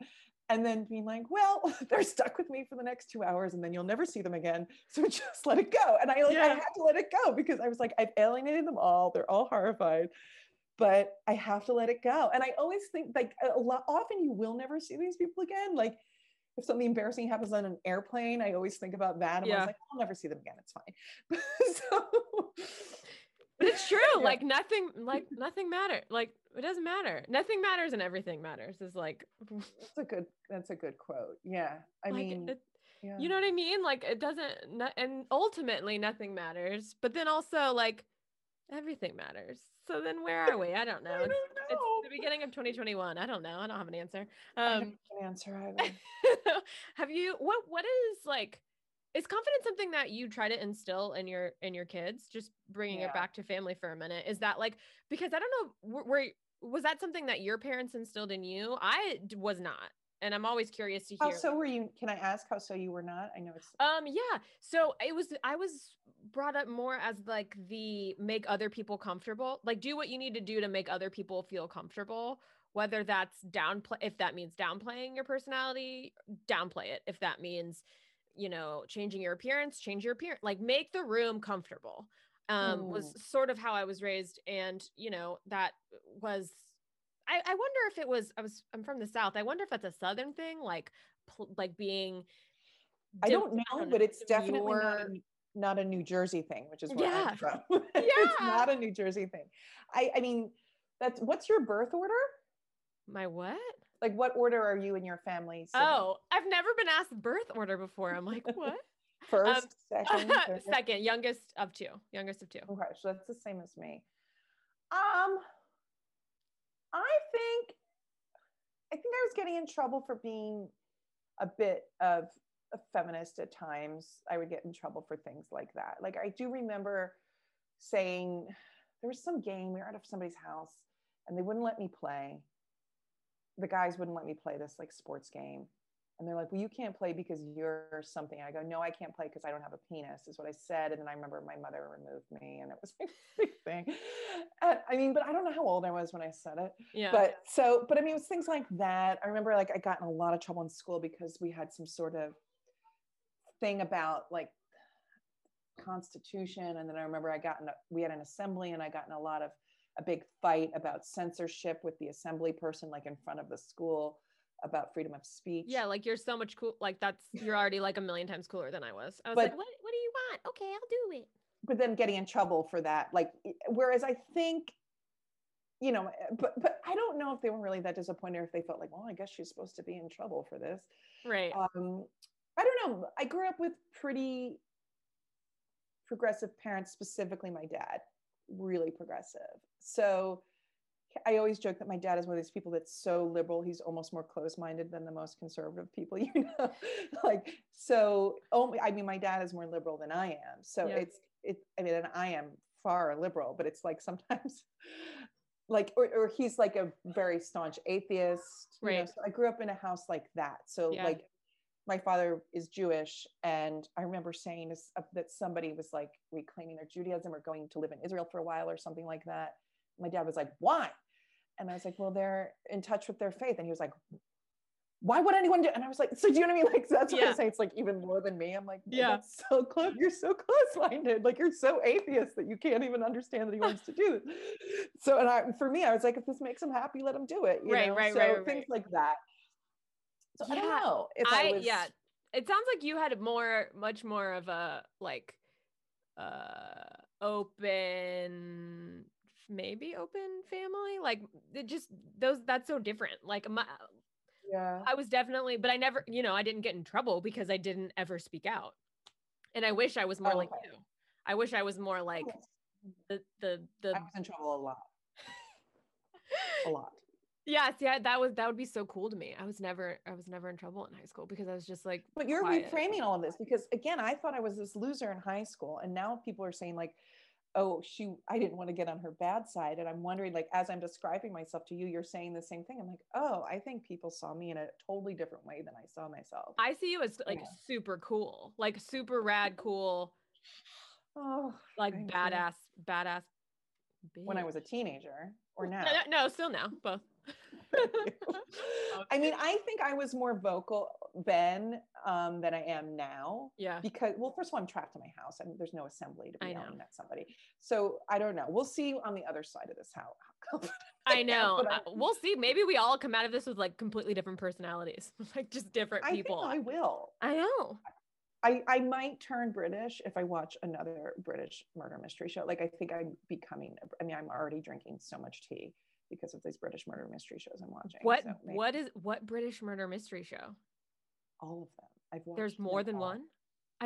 And then being like, well, they're stuck with me for the next 2 hours, and then you'll never see them again. So just let it go. And I had to let it go, because I was like, I've alienated them all. They're all horrified, but I have to let it go. And I always think like often you will never see these people again. Like if something embarrassing happens on an airplane, I always think about that. And I was like, I'll never see them again. It's fine. But it's true. Yeah. Like nothing matters. Like it doesn't matter. Nothing matters and everything matters is like, that's a good quote. Yeah. I mean, you know what I mean? Like it doesn't, and ultimately nothing matters, but then also like everything matters. So then where are we? I don't know. I don't know. It's the beginning of 2021. I don't know. I don't have an answer. I don't have an answer either. What is like, is confidence something that you try to instill in your kids? Just bringing it back to family for a minute. Is that like, because I don't know, was that something that your parents instilled in you? I was not. And I'm always curious to hear. How so were you? Can I ask how so you were not? I know it's. Yeah. So I was brought up more as like the make other people comfortable, like do what you need to do to make other people feel comfortable, whether that's if that means downplaying your personality, downplay it. If that means, you know, change your appearance, like make the room comfortable, was sort of how I was raised. And, you know, that was, I wonder if it was, I'm from the South. I wonder if that's a Southern thing, like being, I don't know, but it's definitely not a New Jersey thing, which is where I'm from. Yeah. It's not a New Jersey thing. I mean, what's your birth order? My what? Like what order are you in your family? Oh, I've never been asked birth order before. I'm like, what? First, second, third. Second, youngest of two. Okay, so that's the same as me. I think I was getting in trouble for being a bit of a feminist at times. I would get in trouble for things like that. Like I do remember saying there was some game, we were out of somebody's house and they wouldn't let me play. The guys wouldn't let me play this like sports game. And they're like, well, you can't play because you're something. I go, no, I can't play because I don't have a penis, is what I said. And then I remember my mother removed me and it was like a big thing. And, I mean, but I don't know how old I was when I said it. Yeah. But I mean, it was things like that. I remember like I got in a lot of trouble in school because we had some sort of thing about like Constitution. And then I remember we had an assembly and I got in a big fight about censorship with the assembly person, like in front of the school, about freedom of speech. Yeah, like you're so much cool. Like you're already like a million times cooler than I was. I was like, what do you want? Okay, I'll do it. But then getting in trouble for that. Like, whereas I think, you know, but I don't know if they were really that disappointed or if they felt like, well, I guess she's supposed to be in trouble for this. Right. I don't know. I grew up with pretty progressive parents, specifically my dad, really progressive. So I always joke that my dad is one of these people that's so liberal, he's almost more close-minded than the most conservative people, you know? Like, so, I mean, my dad is more liberal than I am. So yeah. I mean, and I am far liberal, but it's like sometimes like, or he's like a very staunch atheist. Right. You know? So I grew up in a house like that. So yeah. Like my father is Jewish. And I remember saying this, that somebody was like reclaiming their Judaism or going to live in Israel for a while or something like that. My dad was like, why? And I was like, well, they're in touch with their faith. And he was like, why would anyone do? And I was like, so do you know what I mean? Like, that's what I say. It's like even more than me. I'm like, well, yeah, that's so close. You're so close-minded. Like you're so atheist that you can't even understand that he wants to do this. So, and for me, I was like, if this makes him happy, let him do it. You know? Right, so right. Things like that. So yeah. I don't know if I was. Yeah. It sounds like you had much more of a like open, maybe open family, like it just those, that's so different. Like I was definitely, but I never, you know, I didn't get in trouble because I didn't ever speak out. And I wish I was more like you. I wish I was more like the I was in trouble a lot. Yes. Yeah. That would be so cool to me. I was never in trouble in high school because I was just like, but you're quiet. Reframing all of this because again, I thought I was this loser in high school. And now people are saying like, oh, I didn't want to get on her bad side. And I'm wondering, like, as I'm describing myself to you, you're saying the same thing. I'm like, oh, I think people saw me in a totally different way than I saw myself. I see you as like super cool, like super rad, cool, like badass bitch. When I was a teenager or now? No, still now, both. I mean, I think I was more vocal then than I am now. Yeah. Because, well, first of all, I'm trapped in my house and there's no assembly to be yelling at somebody. So I don't know. We'll see on the other side of this how I know. We'll see. Maybe we all come out of this with like completely different personalities, like just different people. I think I will. I know. I might turn British if I watch another British murder mystery show. Like I think I'm becoming. I mean, I'm already drinking so much tea because of these British murder mystery shows I'm watching. What British murder mystery show? All of them. I've watched. There's more than one.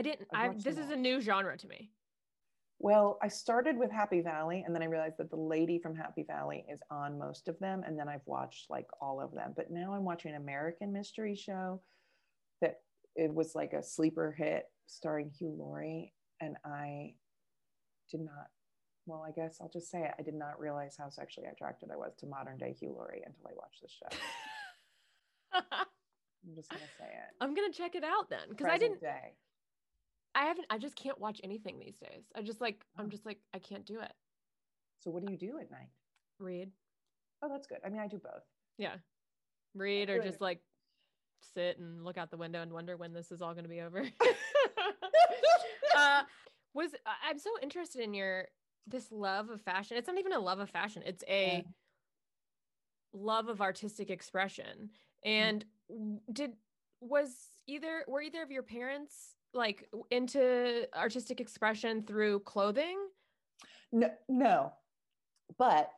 This is a new genre to me. Well, I started with Happy Valley and then I realized that the lady from Happy Valley is on most of them. And then I've watched like all of them, but now I'm watching an American mystery show that it was like a sleeper hit starring Hugh Laurie. And I did not, well, I guess I'll just say it. I did not realize how sexually attracted I was to modern day Hugh Laurie until I watched this show. I'm just going to say it. I'm going to check it out then. Because I just can't watch anything these days. I'm just like, I can't do it. So what do you do at night? Read. Oh, that's good. I mean, I do both. Yeah. Read or just like sit and look out the window and wonder when this is all going to be over. I'm so interested in this love of fashion. It's not even a love of fashion. It's a love of artistic expression. And were either of your parents like into artistic expression through clothing? No. But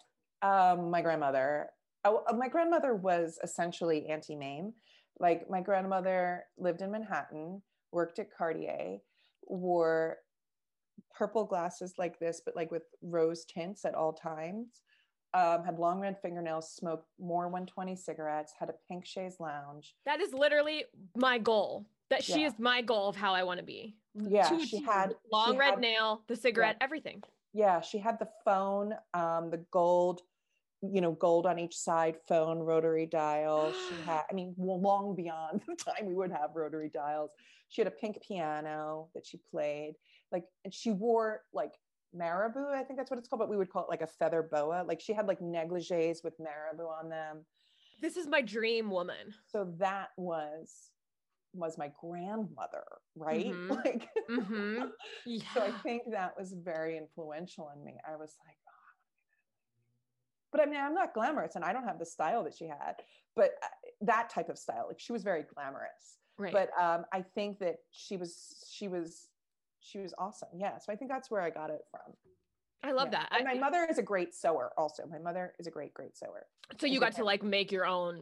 my grandmother was essentially Auntie Mame. Like my grandmother lived in Manhattan, worked at Cartier, wore purple glasses like this, but like with rose tints at all times, had long red fingernails, smoked more 120 cigarettes, had a pink chaise lounge. That is literally my goal. She is my goal of how I want to be. Yeah. She had long red nail, the cigarette, everything. Yeah. She had the phone, the gold, you know, gold on each side, phone, rotary dial. She had, I mean, long beyond the time we would have rotary dials. She had a pink piano that she played. Like, and she wore like marabou, I think that's what it's called, but we would call it like a feather boa. Like she had like negligees with marabou on them. This is my dream woman. So that was was my grandmother, right? Mm-hmm. Like, mm-hmm. Yeah. So I think that was very influential in me. I was like, oh, but I mean, I'm not glamorous and I don't have the style that she had, but that type of style, like she was very glamorous, right. But I think that she was awesome. Yeah. So I think that's where I got it from. I love that. And my mother is a great sewer also. My mother is a great sewer. So you got to like make your own,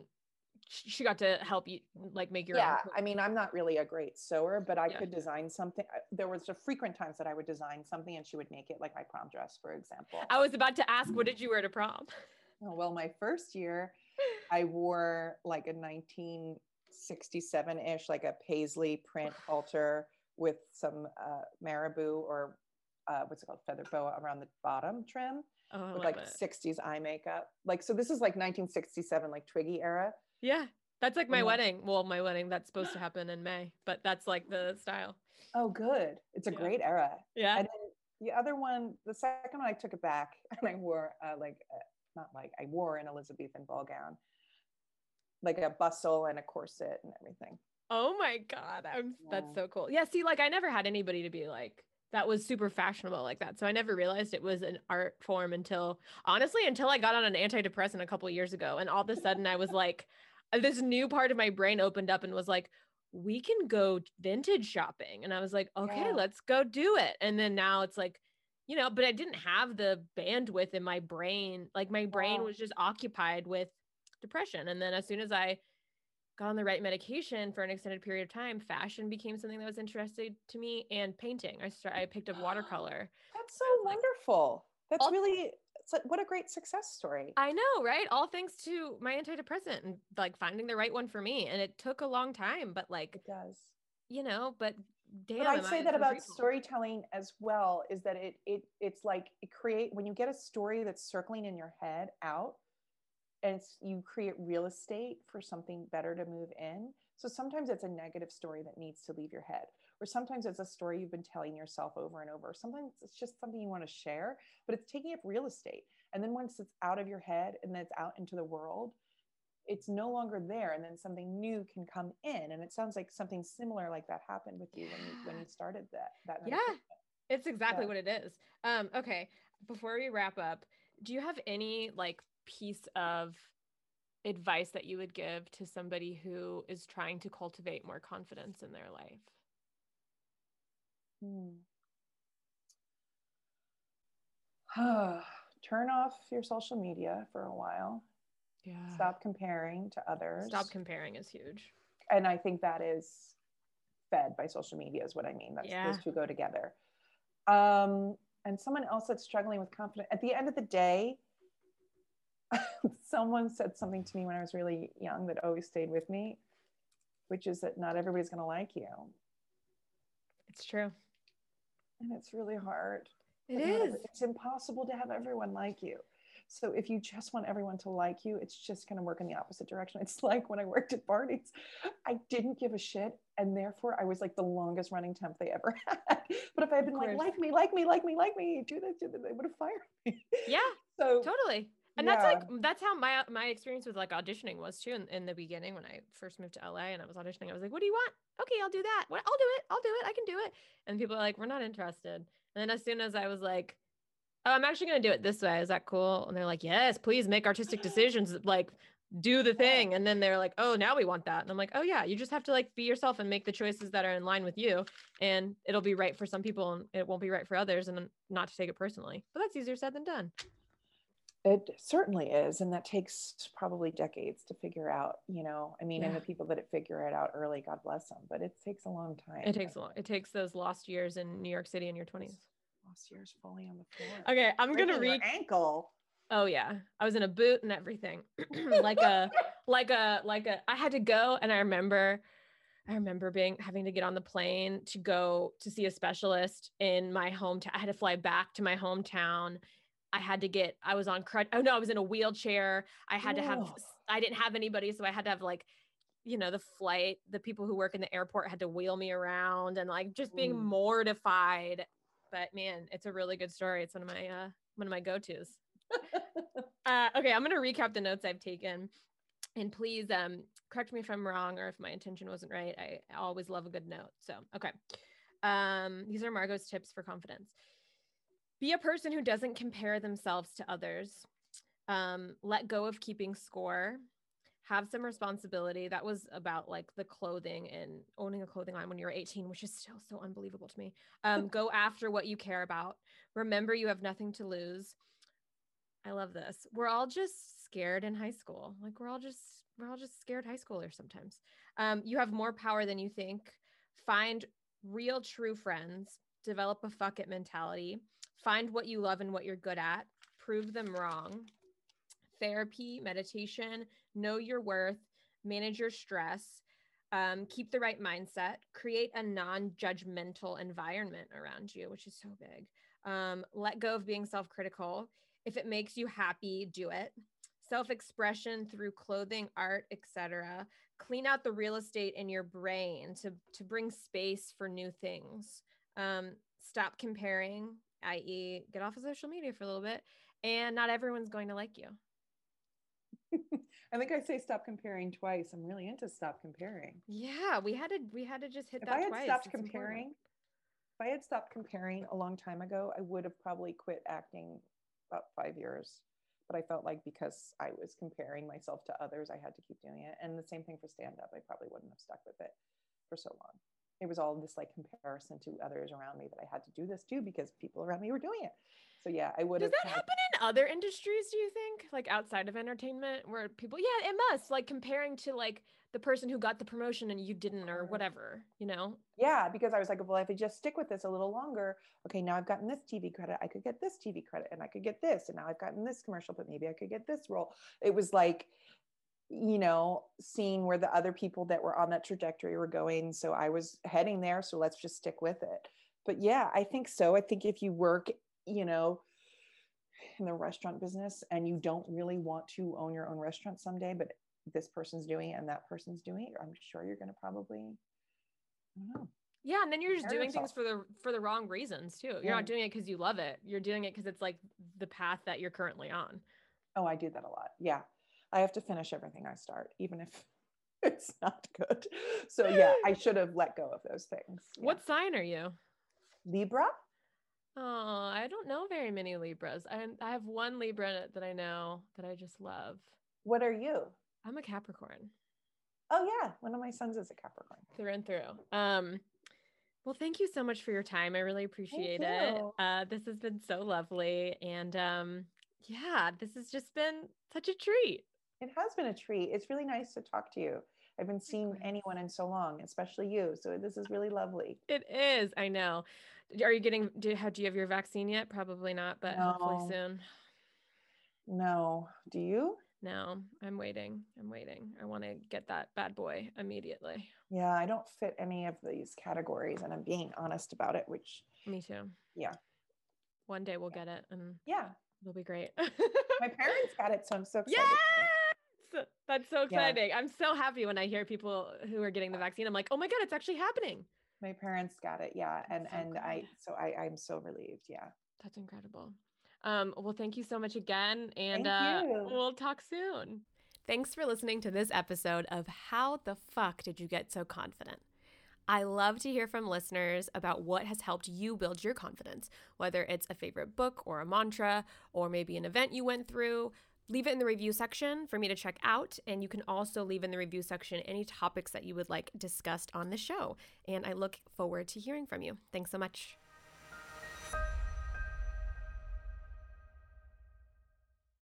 she got to help you like make your own. I mean, I'm not really a great sewer, but I could design something. There was a frequent times that I would design something and she would make it, like my prom dress, for example. I was about to ask, what did you wear to prom? Oh, well, my first year I wore like a 1967-ish, like a paisley print halter with some marabou or what's it called, feather boa around the bottom trim, with like it. 60s eye makeup. Like, so this is like 1967, like Twiggy era. Yeah. That's like my wedding. Well, my wedding that's supposed to happen in May, but that's like the style. Oh, good. It's a great era. Yeah. And then the other one, the second one, I took it back and I wore I wore an Elizabethan ball gown, like a bustle and a corset and everything. Oh my God. That's so cool. Yeah. See, like I never had anybody to be like, that was super fashionable like that. So I never realized it was an art form until I got on an antidepressant a couple of years ago. And all of a sudden I was like, this new part of my brain opened up and was like, we can go vintage shopping. And I was like, okay, let's go do it. And then now it's like, you know, but I didn't have the bandwidth in my brain. Like my brain was just occupied with depression. And then as soon as I got on the right medication for an extended period of time, fashion became something that was interesting to me, and painting. I picked up watercolor. That's so wonderful. That's really, it's like, what a great success story. I know, right? All thanks to my antidepressant and like finding the right one for me. And it took a long time, but like, it does, you know, but damn. But I'd say that about storytelling as well, is that it's like when you get a story that's circling in your head out, and you create real estate for something better to move in. So sometimes it's a negative story that needs to leave your head, or sometimes it's a story you've been telling yourself over and over. Sometimes it's just something you want to share, but it's taking up real estate. And then once it's out of your head and then it's out into the world, it's no longer there. And then something new can come in. And it sounds like something similar like that happened with you when you started that. Yeah, it's exactly what it is. Okay. Before we wrap up, do you have any like piece of advice that you would give to somebody who is trying to cultivate more confidence in their life? Turn off your social media for a while. Yeah. Stop comparing to others. Stop comparing is huge. And I think that is fed by social media is what I mean. Those two go together. And someone else that's struggling with confidence, at the end of the day, someone said something to me when I was really young that always stayed with me, which is that not everybody's going to like you. It's true. And it's really hard. It's impossible to have everyone like you. So if you just want everyone to like you, it's just going to work in the opposite direction. It's like when I worked at Barney's, I didn't give a shit. And therefore I was like the longest running temp they ever had. But if I had been like me, do this, they would have fired me. Yeah, so totally. And that's how my experience with like auditioning was too. In the beginning, when I first moved to LA and I was auditioning, I was like, what do you want? Okay, I'll do that. What? I'll do it. I can do it. And people are like, we're not interested. And then as soon as I was like, oh, I'm actually going to do it this way, is that cool? And they're like, yes, please make artistic decisions. Like do the thing. And then they're like, oh, now we want that. And I'm like, oh yeah, you just have to like be yourself and make the choices that are in line with you. And it'll be right for some people and it won't be right for others, and not to take it personally. But that's easier said than done. It certainly is. And that takes probably decades to figure out, you know, I mean, and the people that figure it out early, God bless them, but it takes a long time. It takes those lost years in New York City in your 20s. Lost years fully on the floor. Okay. I'm going to read ankle. Oh yeah. I was in a boot and everything. I had to go. And I remember having to get on the plane to go to see a specialist in my hometown. I had to fly back to my hometown. I was on crutch. Oh no, I was in a wheelchair. I didn't have anybody. So I had to have like, you know, the people who work in the airport had to wheel me around, and like just being mortified. But man, it's a really good story. It's one of my go-tos. Okay. I'm going to recap the notes I've taken. And please correct me if I'm wrong or if my intention wasn't right. I always love a good note. So, okay. These are Margot's tips for confidence. Be a person who doesn't compare themselves to others. Let go of keeping score. Have some responsibility. That was about like the clothing and owning a clothing line when you were 18, which is still so unbelievable to me. Go after what you care about. Remember, you have nothing to lose. I love this. We're all just scared in high school. Like we're all just scared high schoolers sometimes. You have more power than you think. Find real true friends. Develop a fuck it mentality. Find what you love and what you're good at. Prove them wrong. Therapy, meditation, know your worth, manage your stress, keep the right mindset, create a non-judgmental environment around you, which is so big. Let go of being self-critical. If it makes you happy, do it. Self-expression through clothing, art, etc. Clean out the real estate in your brain to bring space for new things. Stop comparing, i.e. get off of social media for a little bit, and not everyone's going to like you. I think I say stop comparing twice. I'm really into stop comparing. Yeah, we had to just hit that twice. If I had stopped comparing a long time ago, I would have probably quit acting about 5 years. But I felt like because I was comparing myself to others, I had to keep doing it. And the same thing for stand-up. I probably wouldn't have stuck with it for so long. It was all this like comparison to others around me that I had to do this too because people around me were doing it. So yeah, I would have. Does that happen in other industries, do you think? Like outside of entertainment where people, yeah, it must, like comparing to like the person who got the promotion and you didn't or whatever, you know? Yeah, because I was like, well, if I just stick with this a little longer, okay, now I've gotten this TV credit, I could get this TV credit and I could get this. And now I've gotten this commercial, but maybe I could get this role. It was like, you know, seeing where the other people that were on that trajectory were going. So I was heading there. So let's just stick with it. But yeah, I think so. I think if you work, you know, in the restaurant business and you don't really want to own your own restaurant someday, but this person's doing it and that person's doing it, I'm sure you're going to probably, I don't know. Yeah. And then you're just doing things for the wrong reasons too. You're not doing it because you love it. You're doing it because it's like the path that you're currently on. Oh, I do that a lot. Yeah. I have to finish everything I start, even if it's not good. So yeah, I should have let go of those things. Yeah. What sign are you? Libra? Oh, I don't know very many Libras. I have one Libra that I know that I just love. What are you? I'm a Capricorn. Oh yeah. One of my sons is a Capricorn. Through and through. Well, thank you so much for your time. I really appreciate it. This has been so lovely. And yeah, this has just been such a treat. It has been a treat. It's really nice to talk to you. I haven't seen anyone in so long, especially you. So this is really lovely. It is. I know. Are you getting, do you have your vaccine yet? Probably not, but hopefully soon. No. Do you? No, I'm waiting. I want to get that bad boy immediately. Yeah. I don't fit any of these categories and I'm being honest about it, which. Me too. Yeah. One day we'll get it. And yeah. It'll be great. My parents got it, so I'm so excited. Yes! That's so exciting. Yeah. I'm so happy when I hear people who are getting the vaccine. I'm like, oh my God, it's actually happening. My parents got it. Yeah. I'm so relieved. Yeah. That's incredible. Well, thank you so much again. And we'll talk soon. Thanks for listening to this episode of How the Fuck Did You Get So Confident? I love to hear from listeners about what has helped you build your confidence, whether it's a favorite book or a mantra or maybe an event you went through. Leave it in the review section for me to check out, and you can also leave in the review section any topics that you would like discussed on the show, and I look forward to hearing from you. Thanks so much.